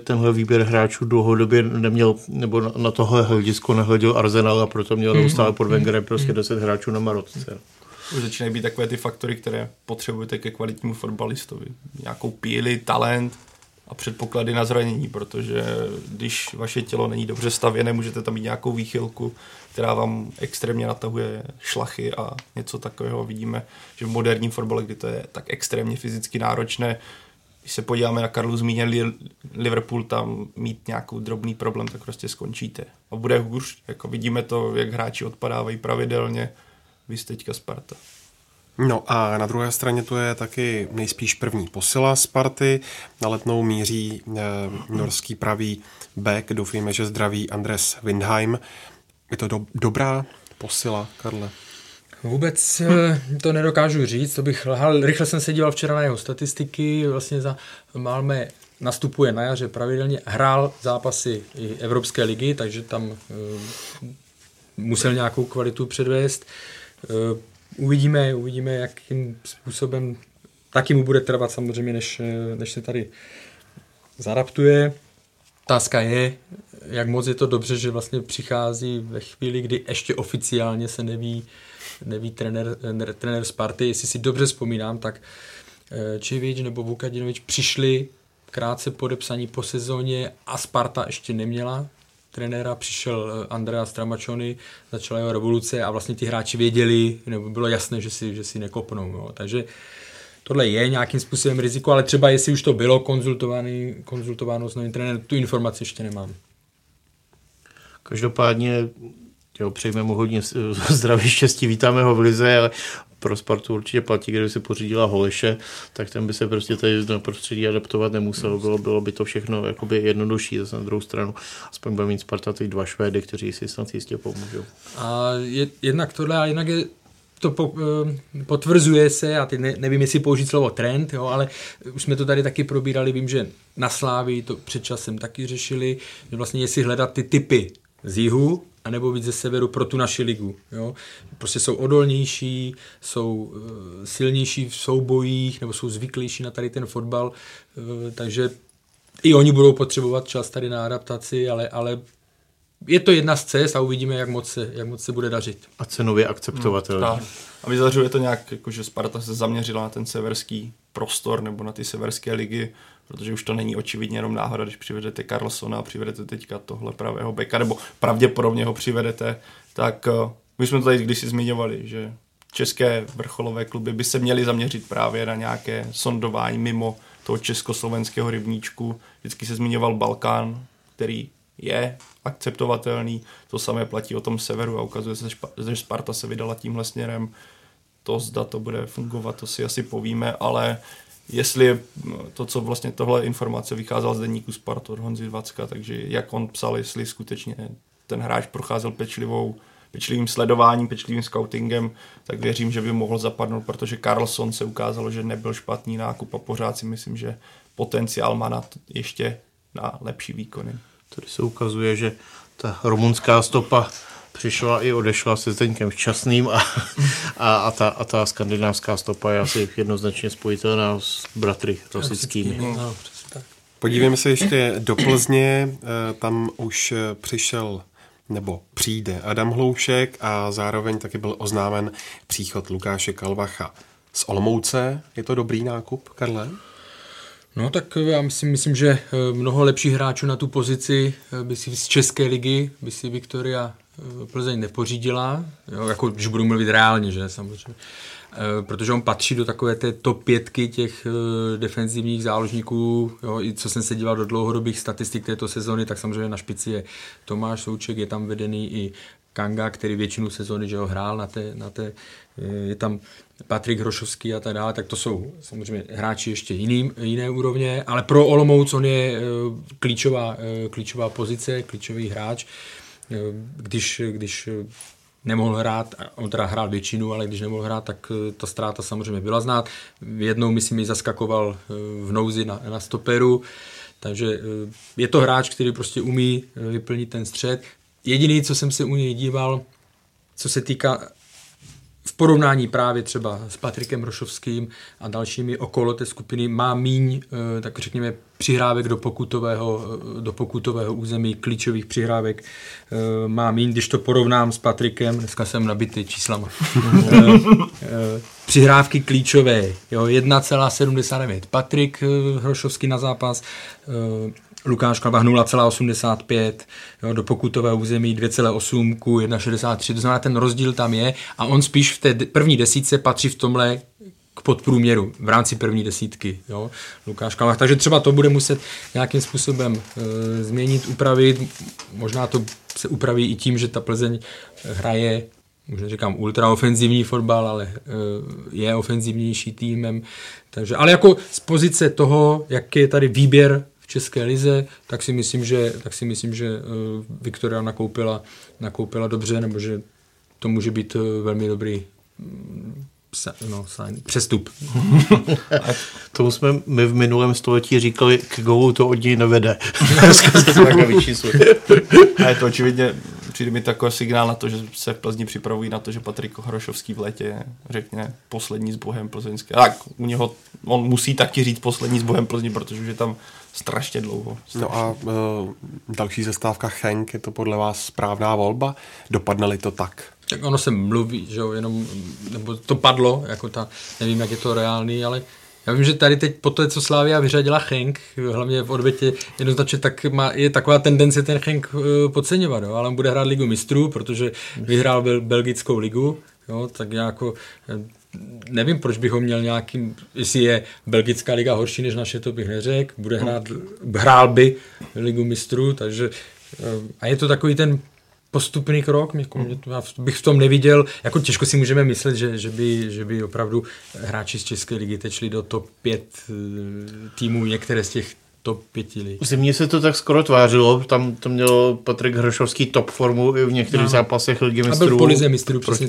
tenhle výběr hráčů dlouhodobě neměl, nebo na tohle hledisko nehleděl Arsenal a proto měl neustále pod Wengerem prostě 10 hráčů na marotce. Už začínají být takové ty faktory, které potřebujete ke kvalitnímu fotbalistovi. Nějakou píli, talent a předpoklady na zranění, protože když vaše tělo není dobře stavěné, můžete tam mít nějakou výchylku, která vám extrémně natahuje šlachy a něco takového. Vidíme, že v moderním fotbale, kdy to je tak extrémně fyzicky náročné, když se podíváme na Karlu zmíněný Liverpool, tam mít nějaký drobný problém, tak prostě skončíte. A bude hůř, jako vidíme to, jak hráči odpadávají pravidelně, vy jste teďka Sparta. No a na druhé straně to je taky nejspíš první posila Sparty. Na Letnou míří norský pravý back, doufejme, že zdravý, Andres Windheim. Je to dobrá posila, Karle? Vůbec to nedokážu říct, to bych lhal. Rychle jsem se díval včera na jeho statistiky, vlastně za Malmö nastupuje na jaře pravidelně, hrál zápasy i Evropské ligy, takže tam musel nějakou kvalitu předvést. Uvidíme, jakým způsobem, taky mu bude trvat samozřejmě, než se tady zaraptuje. Otázka je, jak moc je to dobře, že vlastně přichází ve chvíli, kdy ještě oficiálně se neví trenér Sparty. Jestli si dobře vzpomínám, tak Čivič nebo Vukadinovič přišli krátce podepsaní po sezóně a Sparta ještě neměla trenéra, přišel Andrea Stramaccioni, začala jeho revoluce a vlastně ti hráči věděli, nebo bylo jasné, že si nekopnou. Jo. Takže tohle je nějakým způsobem riziko, ale třeba jestli už to bylo konzultováno s novým trenérem, tu informaci ještě nemám. Každopádně přejme mu hodně zdraví, štěstí, vítáme ho v lize, ale pro Spartu určitě platí, kdyby si pořídila Holeše, tak ten by se prostě tady na prostředí adaptovat nemusel, bylo by to všechno jakoby jednodušší. Zase na druhou stranu, aspoň bude mít Sparta ty 2 Švédy, kteří si snad jistě pomůžou. A jednak tohle, a jednak potvrzuje se, a teď nevím, jestli použít slovo trend, jo, ale už jsme to tady taky probírali, vím, že na Slávii to před časem taky řešili, že vlastně jestli hledat ty typy z jihu, anebo víc ze severu pro tu naši ligu. Jo? Prostě jsou odolnější, jsou silnější v soubojích, nebo jsou zvyklejší na tady ten fotbal, takže i oni budou potřebovat čas tady na adaptaci, ale je to jedna z cest a uvidíme, jak moc se bude dařit. A cenově akceptovatelné. A vyzařuje to nějak, jakože Sparta se zaměřila na ten severský prostor nebo na ty severské ligy, protože už to není očividně jenom náhoda, když přivedete Carlsona a přivedete teďka tohle pravého beka, nebo pravděpodobně ho přivedete, tak my jsme to tady kdysi zmiňovali, že české vrcholové kluby by se měly zaměřit právě na nějaké sondování mimo toho československého rybníčku. Vždycky se zmiňoval Balkán, který je akceptovatelný, to samé platí o tom severu a ukazuje se, že Sparta se vydala tímhle směrem. To, zda to bude fungovat, to si asi povíme, ale jestli to, co vlastně tohle informace vycházela z deníku Sparta od Honzy Vacka, takže jak on psal, jestli skutečně ten hráč procházel pečlivým sledováním, pečlivým scoutingem, tak věřím, že by mohl zapadnout, protože Carlson se ukázalo, že nebyl špatný nákup a pořád si myslím, že potenciál má na ještě na lepší výkony. Tady se ukazuje, že ta rumunská stopa přišla i odešla se Zdeňkem Šťastným a ta skandinávská stopa je asi jednoznačně spojitelná s bratry rosickými. No, podívejme se ještě do Plzně, tam už přišel nebo přijde Adam Hloušek a zároveň taky byl oznámen příchod Lukáše Kalvacha z Olomouce. Je to dobrý nákup, Karle? No tak já si myslím, že mnoho lepších hráčů na tu pozici by si z České ligy, by si Viktoria Plzeň nepořídila, jo, jako když budu mluvit reálně, že samozřejmě. Protože on patří do takové té top 5 těch defenzivních záložníků, jo, i co jsem se díval do dlouhodobých statistik této sezony, tak samozřejmě na špici je Tomáš Souček, je tam vedený i Kanga, který většinu sezony, že ho hrál na té je tam Patrik Hrošovský a tak dále, tak to jsou samozřejmě hráči ještě jiné úrovně, ale pro Olomouc on je klíčová pozice, klíčový hráč. Když nemohl hrát, on teda hrál většinu, ale když nemohl hrát, tak ta ztráta samozřejmě byla znát. Jednou, myslím, ji zaskakoval v nouzi na stoperu, takže je to hráč, který prostě umí vyplnit ten střed. Jediný, co jsem se u něj díval, co se týká v porovnání právě třeba s Patrikem Hrošovským a dalšími okolo té skupiny, má míň, tak řekněme, přihrávek do pokutového území, klíčových přihrávek má míň, když to porovnám s Patrikem, dneska jsem nabitý číslama, přihrávky klíčové, jo, 1,79 Patrik Hrošovský na zápas, Lukáš Kalbach 0,85, jo, do pokutového území 2,8 ku 1,63, to znamená, ten rozdíl tam je a on spíš v té první desítce patří v tomhle k podprůměru v rámci první desítky, jo, Lukáš Kalbach. Takže třeba to bude muset nějakým způsobem změnit, upravit, možná to se upraví i tím, že ta Plzeň hraje, už neříkám ultraofenzivní fotbal, ale je ofenzivnější týmem, takže, ale jako z pozice toho, jak je tady výběr v České lize, tak si myslím, že Viktoria nakoupila dobře, nebo že to může být velmi dobrý přestup. To jsme my v minulém století říkali, k gólu to od něj nevede. A je to očividně, přijde mi takový signál na to, že se v Plzni připravují na to, že Patrik Hrošovský v létě řekne poslední s Bohem plzeňské. Tak u něho, on musí taky říct poslední s Bohem Plzni, protože už je tam strašně dlouho. Strašně. No a další zastávka Genk, je to podle vás správná volba? Dopadne-li to tak? Tak ono se mluví, že jo, jenom, nebo to padlo, jako ta, nevím, jak je to reálný, ale já vím, že tady teď po to, co Slavia vyřadila Genk, hlavně v odvětě jednoznačně, tak je taková tendence ten Genk podceňovat, jo, ale on bude hrát Ligu mistrů, protože vyhrál belgickou ligu, jo, tak jako nevím, proč bych ho měl nějakým, jestli je belgická liga horší než naše, to bych neřekl, bude hrál by Ligu mistrů, takže a je to takový ten postupný krok, já bych v tom neviděl, jako těžko si můžeme myslet, že by opravdu hráči z České ligy tečli do top 5 týmů, některé z těch top 5 lig. Mně se to tak skoro tvářilo, tam to měl Patrik Hrošovský top formu i v některých zápasech ligy mistrů. A byl po lize mistrů, přesně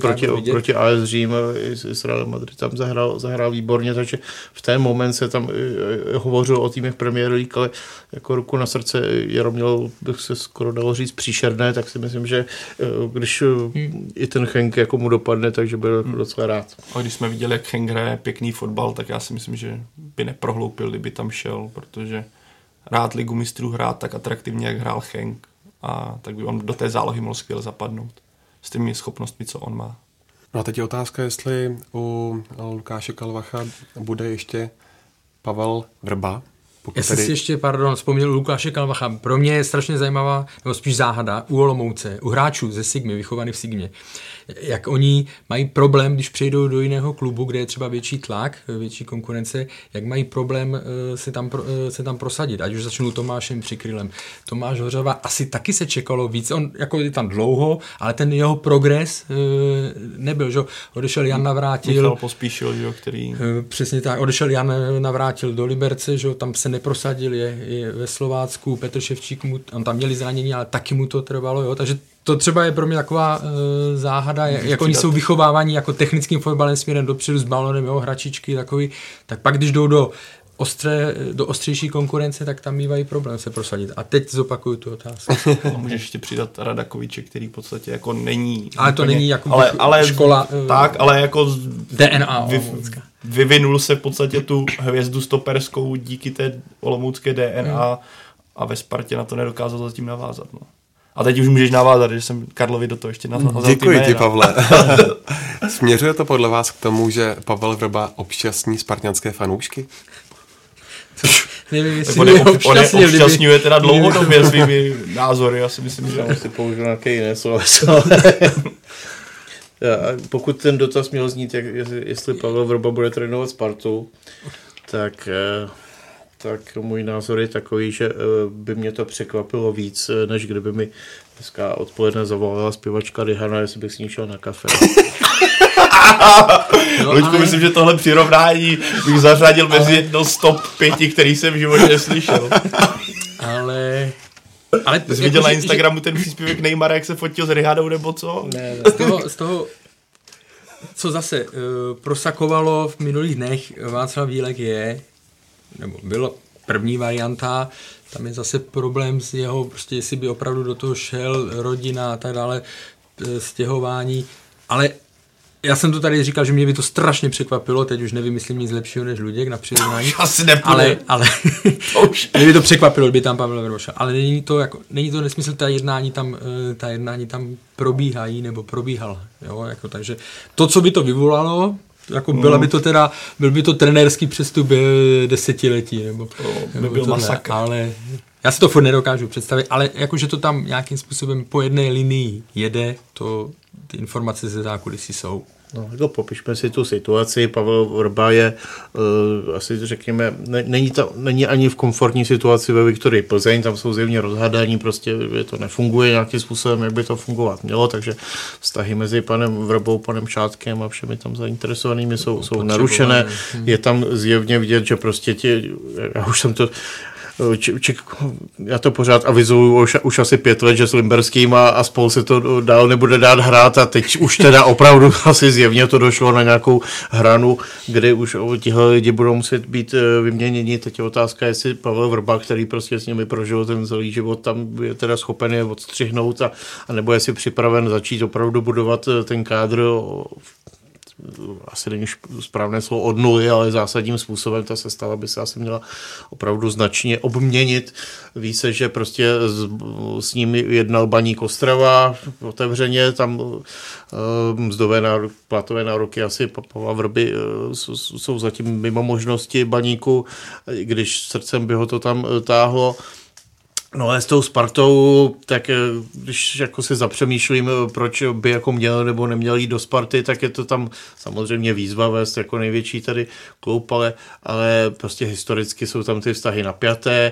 proti AS Řím, Israel Madrid tam zahrál výborně, takže v ten moment se tam hovořilo o týmech Premier League, ale jako ruku na srdce Jaro měl, bych se skoro dalo říct, příšerné, tak si myslím, že když i ten Genk jako mu dopadne, takže bude docela rád. A když jsme viděli, jak Genk hraje pěkný fotbal, tak já si myslím, že by neprohloupil, kdyby tam šel, protože rád Ligu mistrů hrát tak atraktivně, jak hrál Genk, a tak by on do té zálohy mohl skvěle zapadnout s těmi schopnostmi, co on má. No a teď je otázka, jestli u Lukáše Kalvacha bude ještě Pavel Vrba. Já jsem si ještě, vzpomněl Lukáše Kalvacha. Pro mě je strašně zajímavá, nebo spíš záhada, u Olomouce, u hráčů ze Sigmy, vychovaných v Sigmě, jak oni mají problém, když přejdou do jiného klubu, kde je třeba větší tlak, větší konkurence, jak mají problém se tam prosadit. Ať už začnu Tomášem Přikrylem. Tomáš Hořava asi taky se čekalo víc. On jako je tam dlouho, ale ten jeho progres nebyl, že odešel Jan Navrátil. Michal Pospíšil, že který... Přesně tak, odešel Jan Navrátil do Liberce, že tam se neprosadil, je ve Slovácku, Petr Ševčík, on tam měli zranění, ale taky mu to trvalo, jo, takže to třeba je pro mě taková záhada, jak oni jsou vychováváni jako technickým fotbalem směrem dopředu s balonem, jo, hračičky takový, tak pak když jdou do ostřejší konkurence, tak tam mývají problém se prosadit. A teď zopakuju tu otázku. A můžeš ještě přidat Radakoviče, který v podstatě jako není. Ale to úplně, není jako škola. Tak, ale jako DNA vyvinul se v podstatě tu hvězdu stoperskou díky té olomoucké DNA a ve Spartě na to nedokázal zatím navázat. No. A teď už můžeš navázat, že jsem Karlovi do toho ještě navázal. Děkuji ti, Pavle. Směřuje to podle vás k tomu, že Pavel Vrba obšťastní spartanské fanoušky? On je obšťastňuje teda dlouhodobě svými názory, já si myslím, že... Já si použil nějaké jiné slova. Pokud ten dotaz měl znít, jestli Pavel Vrba bude trénovat Spartu, tak můj názor je takový, že by mě to překvapilo víc, než kdyby mi dneska odpoledne zavolala zpěvačka Rihanna, jestli bych s ní šel na kafe. No, Luďku, ale... myslím, že tohle přirovnání bych zařadil mezi jedno z top 5, který jsem v životě neslyšel. Ale jsi viděl na Instagramu ten příspěvek Neymara, jak se fotil s Rihanou nebo co? Ne. Z toho, co zase prosakovalo v minulých dnech, Václav Bílek byla první varianta, tam je zase problém s jeho, prostě jestli by opravdu do toho šel, rodina a tak dále, stěhování, ale já jsem to tady říkal, že mě by to strašně překvapilo, teď už nevymyslím nic lepšího než Luděk na přirovnání. Asi nepůjde. Ale mě by to překvapilo, kdyby tam Pavel Vrboša, ale není to nesmysl, ta jednání tam probíhají nebo probíhala, jo, jako takže to, co by to vyvolalo, jako byl by to trenérský přestup desetiletí nebo byl masakr. Ale já si to furt nedokážu představit, ale jakože to tam nějakým způsobem po jedné linii jede, to ty informace ze zákulisí jsou. No, popišme si tu situaci. Pavel Vrba je, asi řekněme, není ani v komfortní situaci ve Viktorii Plzeň, tam jsou zjevně rozhádání, prostě to nefunguje nějakým způsobem, jak by to fungovat mělo, takže vztahy mezi panem Vrbou, panem Šátkem a všemi tam zainteresovanými jsou narušené. Je tam zjevně vidět, že prostě já to pořád avizuju už asi 5 let, že s Limberským a spolu se to dál nebude dát hrát a teď už teda opravdu asi zjevně to došlo na nějakou hranu, kde už tihle lidi budou muset být vyměněni. Teď je otázka, jestli Pavel Vrba, který prostě s nimi prožil ten celý život, tam je teda schopen je odstřihnout a nebo jestli připraven začít opravdu budovat ten kádr asi není správné slovo od nuly, ale zásadním způsobem ta sestava by se asi měla opravdu značně obměnit. Ví se, že prostě s nimi jednal Baník Ostrava otevřeně, tam mzdové nároky, platové nároky asi Pavla Vrby jsou zatím mimo možnosti Baníku, když srdcem by ho to tam táhlo. No a s tou Spartou, tak když jako si zapřemýšlím, proč by jako měl nebo neměl jít do Sparty, tak je to tam samozřejmě výzva vést jako největší tady klub, ale prostě historicky jsou tam ty vztahy napjaté.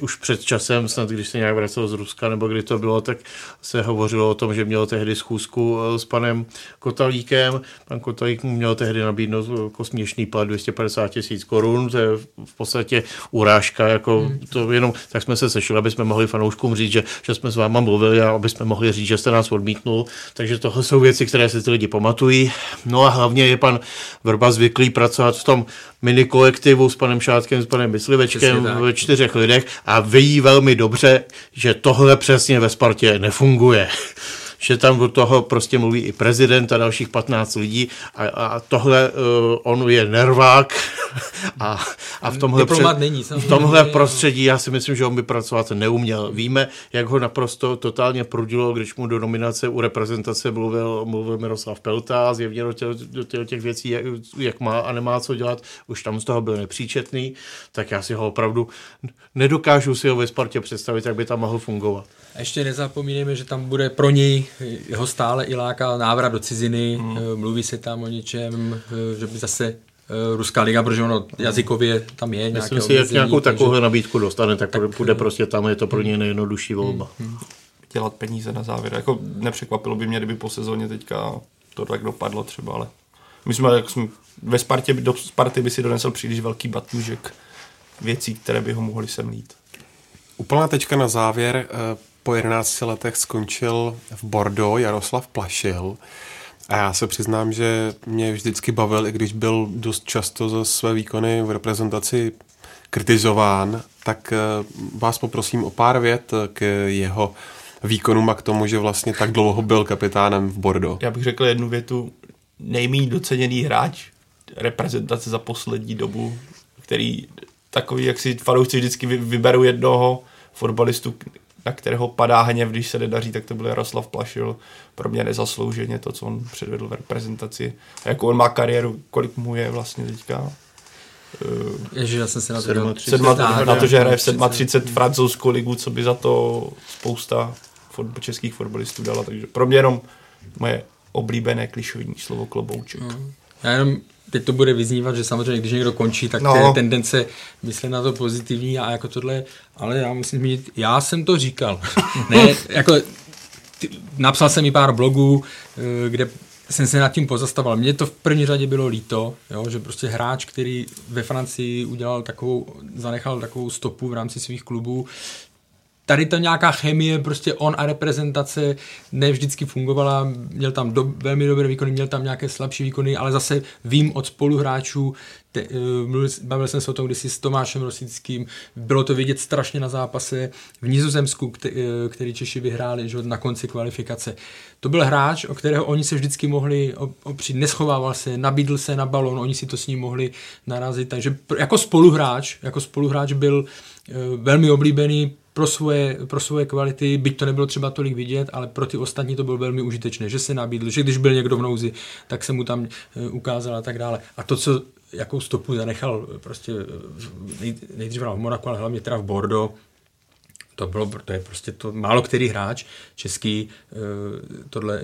Už před časem, snad když se nějak vracel z Ruska nebo kdy to bylo, tak se hovořilo o tom, že měl tehdy schůzku s panem Kotalíkem. Pan Kotalík mu měl tehdy nabídnout jako směšný plat 250 000 korun, to je v podstatě urážka, jako to jenom, tak jsme se sešli, aby jsme mohli fanouškům říct, že jsme s váma mluvili a aby jsme mohli říct, že jste nás odmítnul. Takže tohle jsou věci, které si ty lidi pamatují. No a hlavně je pan Vrba zvyklý pracovat v tom minikolektivu s panem Šátkem, s panem Myslivečkem ve 4 lidech a ví velmi dobře, že tohle přesně ve Spartě nefunguje. Že tam do toho prostě mluví i prezident a dalších 15 lidí a tohle on je nervák a v tomhle prostředí já si myslím, že on by pracovat neuměl. Víme, jak ho naprosto totálně prudilo, když mu do nominace u reprezentace mluvil Miroslav Pelta, zjevně do těch věcí, jak má a nemá co dělat, už tam z toho byl nepříčetný, tak já si ho opravdu nedokážu si ho ve Spartě představit, jak by tam mohl fungovat. A ještě nezapomínejme, že tam bude pro něj jeho stále i láká návrat do ciziny, mluví se tam o něčem, že by zase ruská liga, protože ono jazykově tam je nějaké. Myslím si, jak nějakou takovou nabídku dostane, tak půjde prostě tam, je to pro ně nejjednodušší volba. Dělat peníze na závěr. Jako nepřekvapilo by mě, kdyby po sezóně teďka to tak dopadlo třeba, ale myslím, že ve Spartě do Sparty by si donesl příliš velký batůžek věcí, které by ho mohly semlít. Úplná tečka na závěr. Po 11 letech skončil v Bordeaux Jaroslav Plašil. A já se přiznám, že mě vždycky bavil, i když byl dost často za své výkony v reprezentaci kritizován, tak vás poprosím o pár vět k jeho výkonům a k tomu, že vlastně tak dlouho byl kapitánem v Bordeaux. Já bych řekl jednu větu. Nejméně doceněný hráč reprezentace za poslední dobu, který takový, jak si fanoušci vždycky vyberou jednoho fotbalistu, na kterého padá hněv, když se nedaří, tak to byl Jaroslav Plašil. Pro mě nezaslouženě to, co on předvedl v reprezentaci. A jakou on má kariéru, kolik mu je vlastně teďka? Ježiš, já jsem se na to na to, že hraje v 37 francouzskou ligu, co by za to spousta českých fotbalistů dala. Takže pro mě jenom moje oblíbené klišovní slovo klobouček. Já jenom teď to bude vyznívat, že samozřejmě, když někdo končí, tak to je tendence myslet na to pozitivní a jako tohle, ale já musím zmínit, já jsem to říkal. Ne, jako, napsal jsem i pár blogů, kde jsem se nad tím pozastavoval. Mně to v první řadě bylo líto, jo, že prostě hráč, který ve Francii udělal zanechal takovou stopu v rámci svých klubů, tady ta nějaká chemie, prostě on a reprezentace ne vždycky fungovala, měl tam velmi dobré výkony, měl tam nějaké slabší výkony, ale zase vím od spoluhráčů, bavil jsem se o tom kdysi s Tomášem Rosickým, bylo to vidět strašně na zápase v Nizozemsku, který Češi vyhráli, že na konci kvalifikace. To byl hráč, o kterého oni se vždycky mohli opřít, neschovával se, nabídl se na balón, oni si to s ním mohli narazit, takže jako spoluhráč byl velmi oblíbený pro svoje kvality, byť to nebylo třeba tolik vidět, ale pro ty ostatní to bylo velmi užitečné, že se nabídl, že když byl někdo v nouzi, tak se mu tam ukázal a tak dále. A to, co jakou stopu zanechal prostě nejdřív v Monaku, ale hlavně teda v Bordeaux, to je prostě to málo který hráč český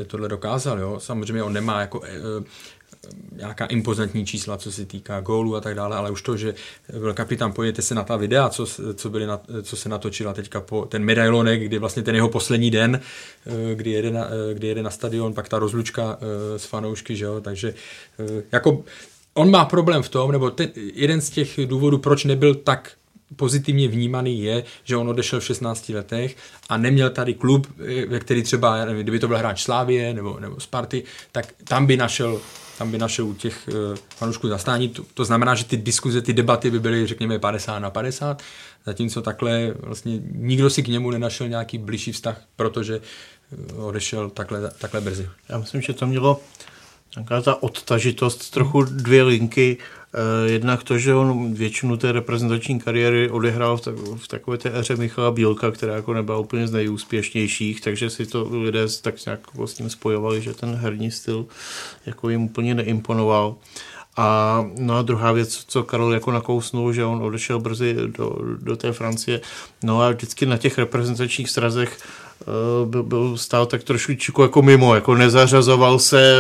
tohle dokázal, jo. Samozřejmě on nemá jako nějaká impozantní čísla, co se týká gólu a tak dále, ale už to, že byl kapitán, pojďte se na ta videa, co se natočila teďka po ten medailonek, kdy vlastně ten jeho poslední den, kdy jede na stadion, pak ta rozlučka s fanoušky, že jo, takže jako on má problém v tom, nebo jeden z těch důvodů, proč nebyl tak pozitivně vnímaný, je, že on odešel v 16 letech a neměl tady klub, ve který třeba, nevím, kdyby to byl hráč Slavie nebo Sparty, tak tam by našel u těch fanoušků zastání. To znamená, že ty diskuze, ty debaty by byly, řekněme, 50-50, zatímco takhle vlastně nikdo si k němu nenašel nějaký blížší vztah, protože odešel takhle brzy. Já myslím, že to mělo nějaká ta odtažitost, trochu dvě linky. Jednak to, že on většinu té reprezentační kariéry odehrál v takové té éře Michala Bílka, která jako nebyla úplně z nejúspěšnějších, takže si to lidé tak nějak s tím spojovali, že ten herní styl jako jim úplně neimponoval. A no a druhá věc, co Karel jako nakousnul, že on odešel brzy do té Francie. No a vždycky na těch reprezentačních srazech byl stál tak trošičku jako mimo, jako nezařazoval se,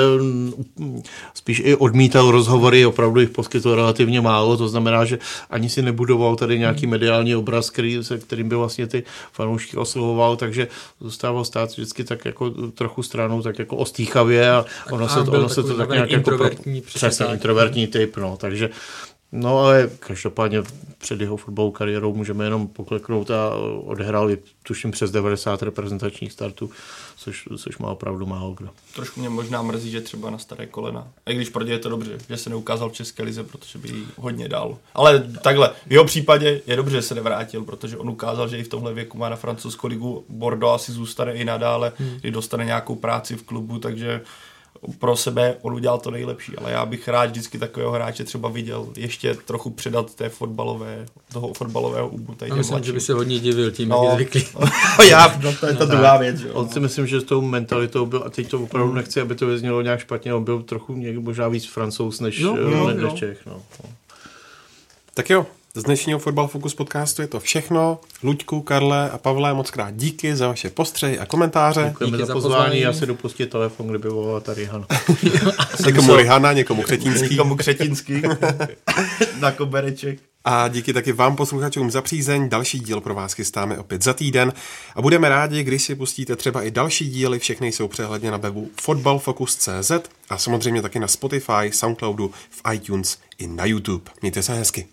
spíš i odmítal rozhovory, opravdu jich poskytl relativně málo, to znamená, že ani si nebudoval tady nějaký mediální obraz, kterým by vlastně ty fanoušky oslovoval, takže zůstával stát vždycky tak jako trochu stranou, tak jako ostýchavě a ono se to tak nějak introvertní, jako přesně introvertní typ, no, takže no ale každopádně před jeho fotbalovou kariérou můžeme jenom pokleknout a odehrali tuším přes 90 reprezentačních startů, což má opravdu málo kdo. Trošku mě možná mrzí, že třeba na staré kolena. A když pro ně je to dobře, že se neukázal v České lize, protože by jí hodně dal. Ale takhle, v jeho případě je dobře, že se nevrátil, protože on ukázal, že i v tomhle věku má na francouzskou ligu, Bordeaux asi zůstane i nadále, kdy dostane nějakou práci v klubu, takže pro sebe on udělal to nejlepší, ale já bych rád vždycky takového hráče třeba viděl ještě trochu předat toho fotbalového úbu tady těm mladším. Myslím, že by se hodně divil tím, jak je zvyklý. To je ta druhá věc. Jo. On si myslím, že s tou mentalitou byl, a teď to opravdu nechci, aby to vyznělo nějak špatně, on byl trochu možná víc Francouz než Čech. No. Tak jo, Z dnešního Fotbal Focus podcastu je to všechno. Luďku, Karle a Pavle, moc krát díky za vaše postřehy a komentáře. Děkujeme za pozvání. Já si dopustím telefon, kdyby volala tady Hana. Někomu Rihana, někomu Křetínský. Někomu Křetínský. Na kobereček. A díky taky vám, posluchačům, za přízeň. Další díl pro vás chystáme opět za týden. A budeme rádi, když si pustíte třeba i další díly. Všechny jsou přehledně na webu fotbalfocus.cz a samozřejmě taky na Spotify, Soundcloudu, v iTunes i na YouTube. Mějte se hezky.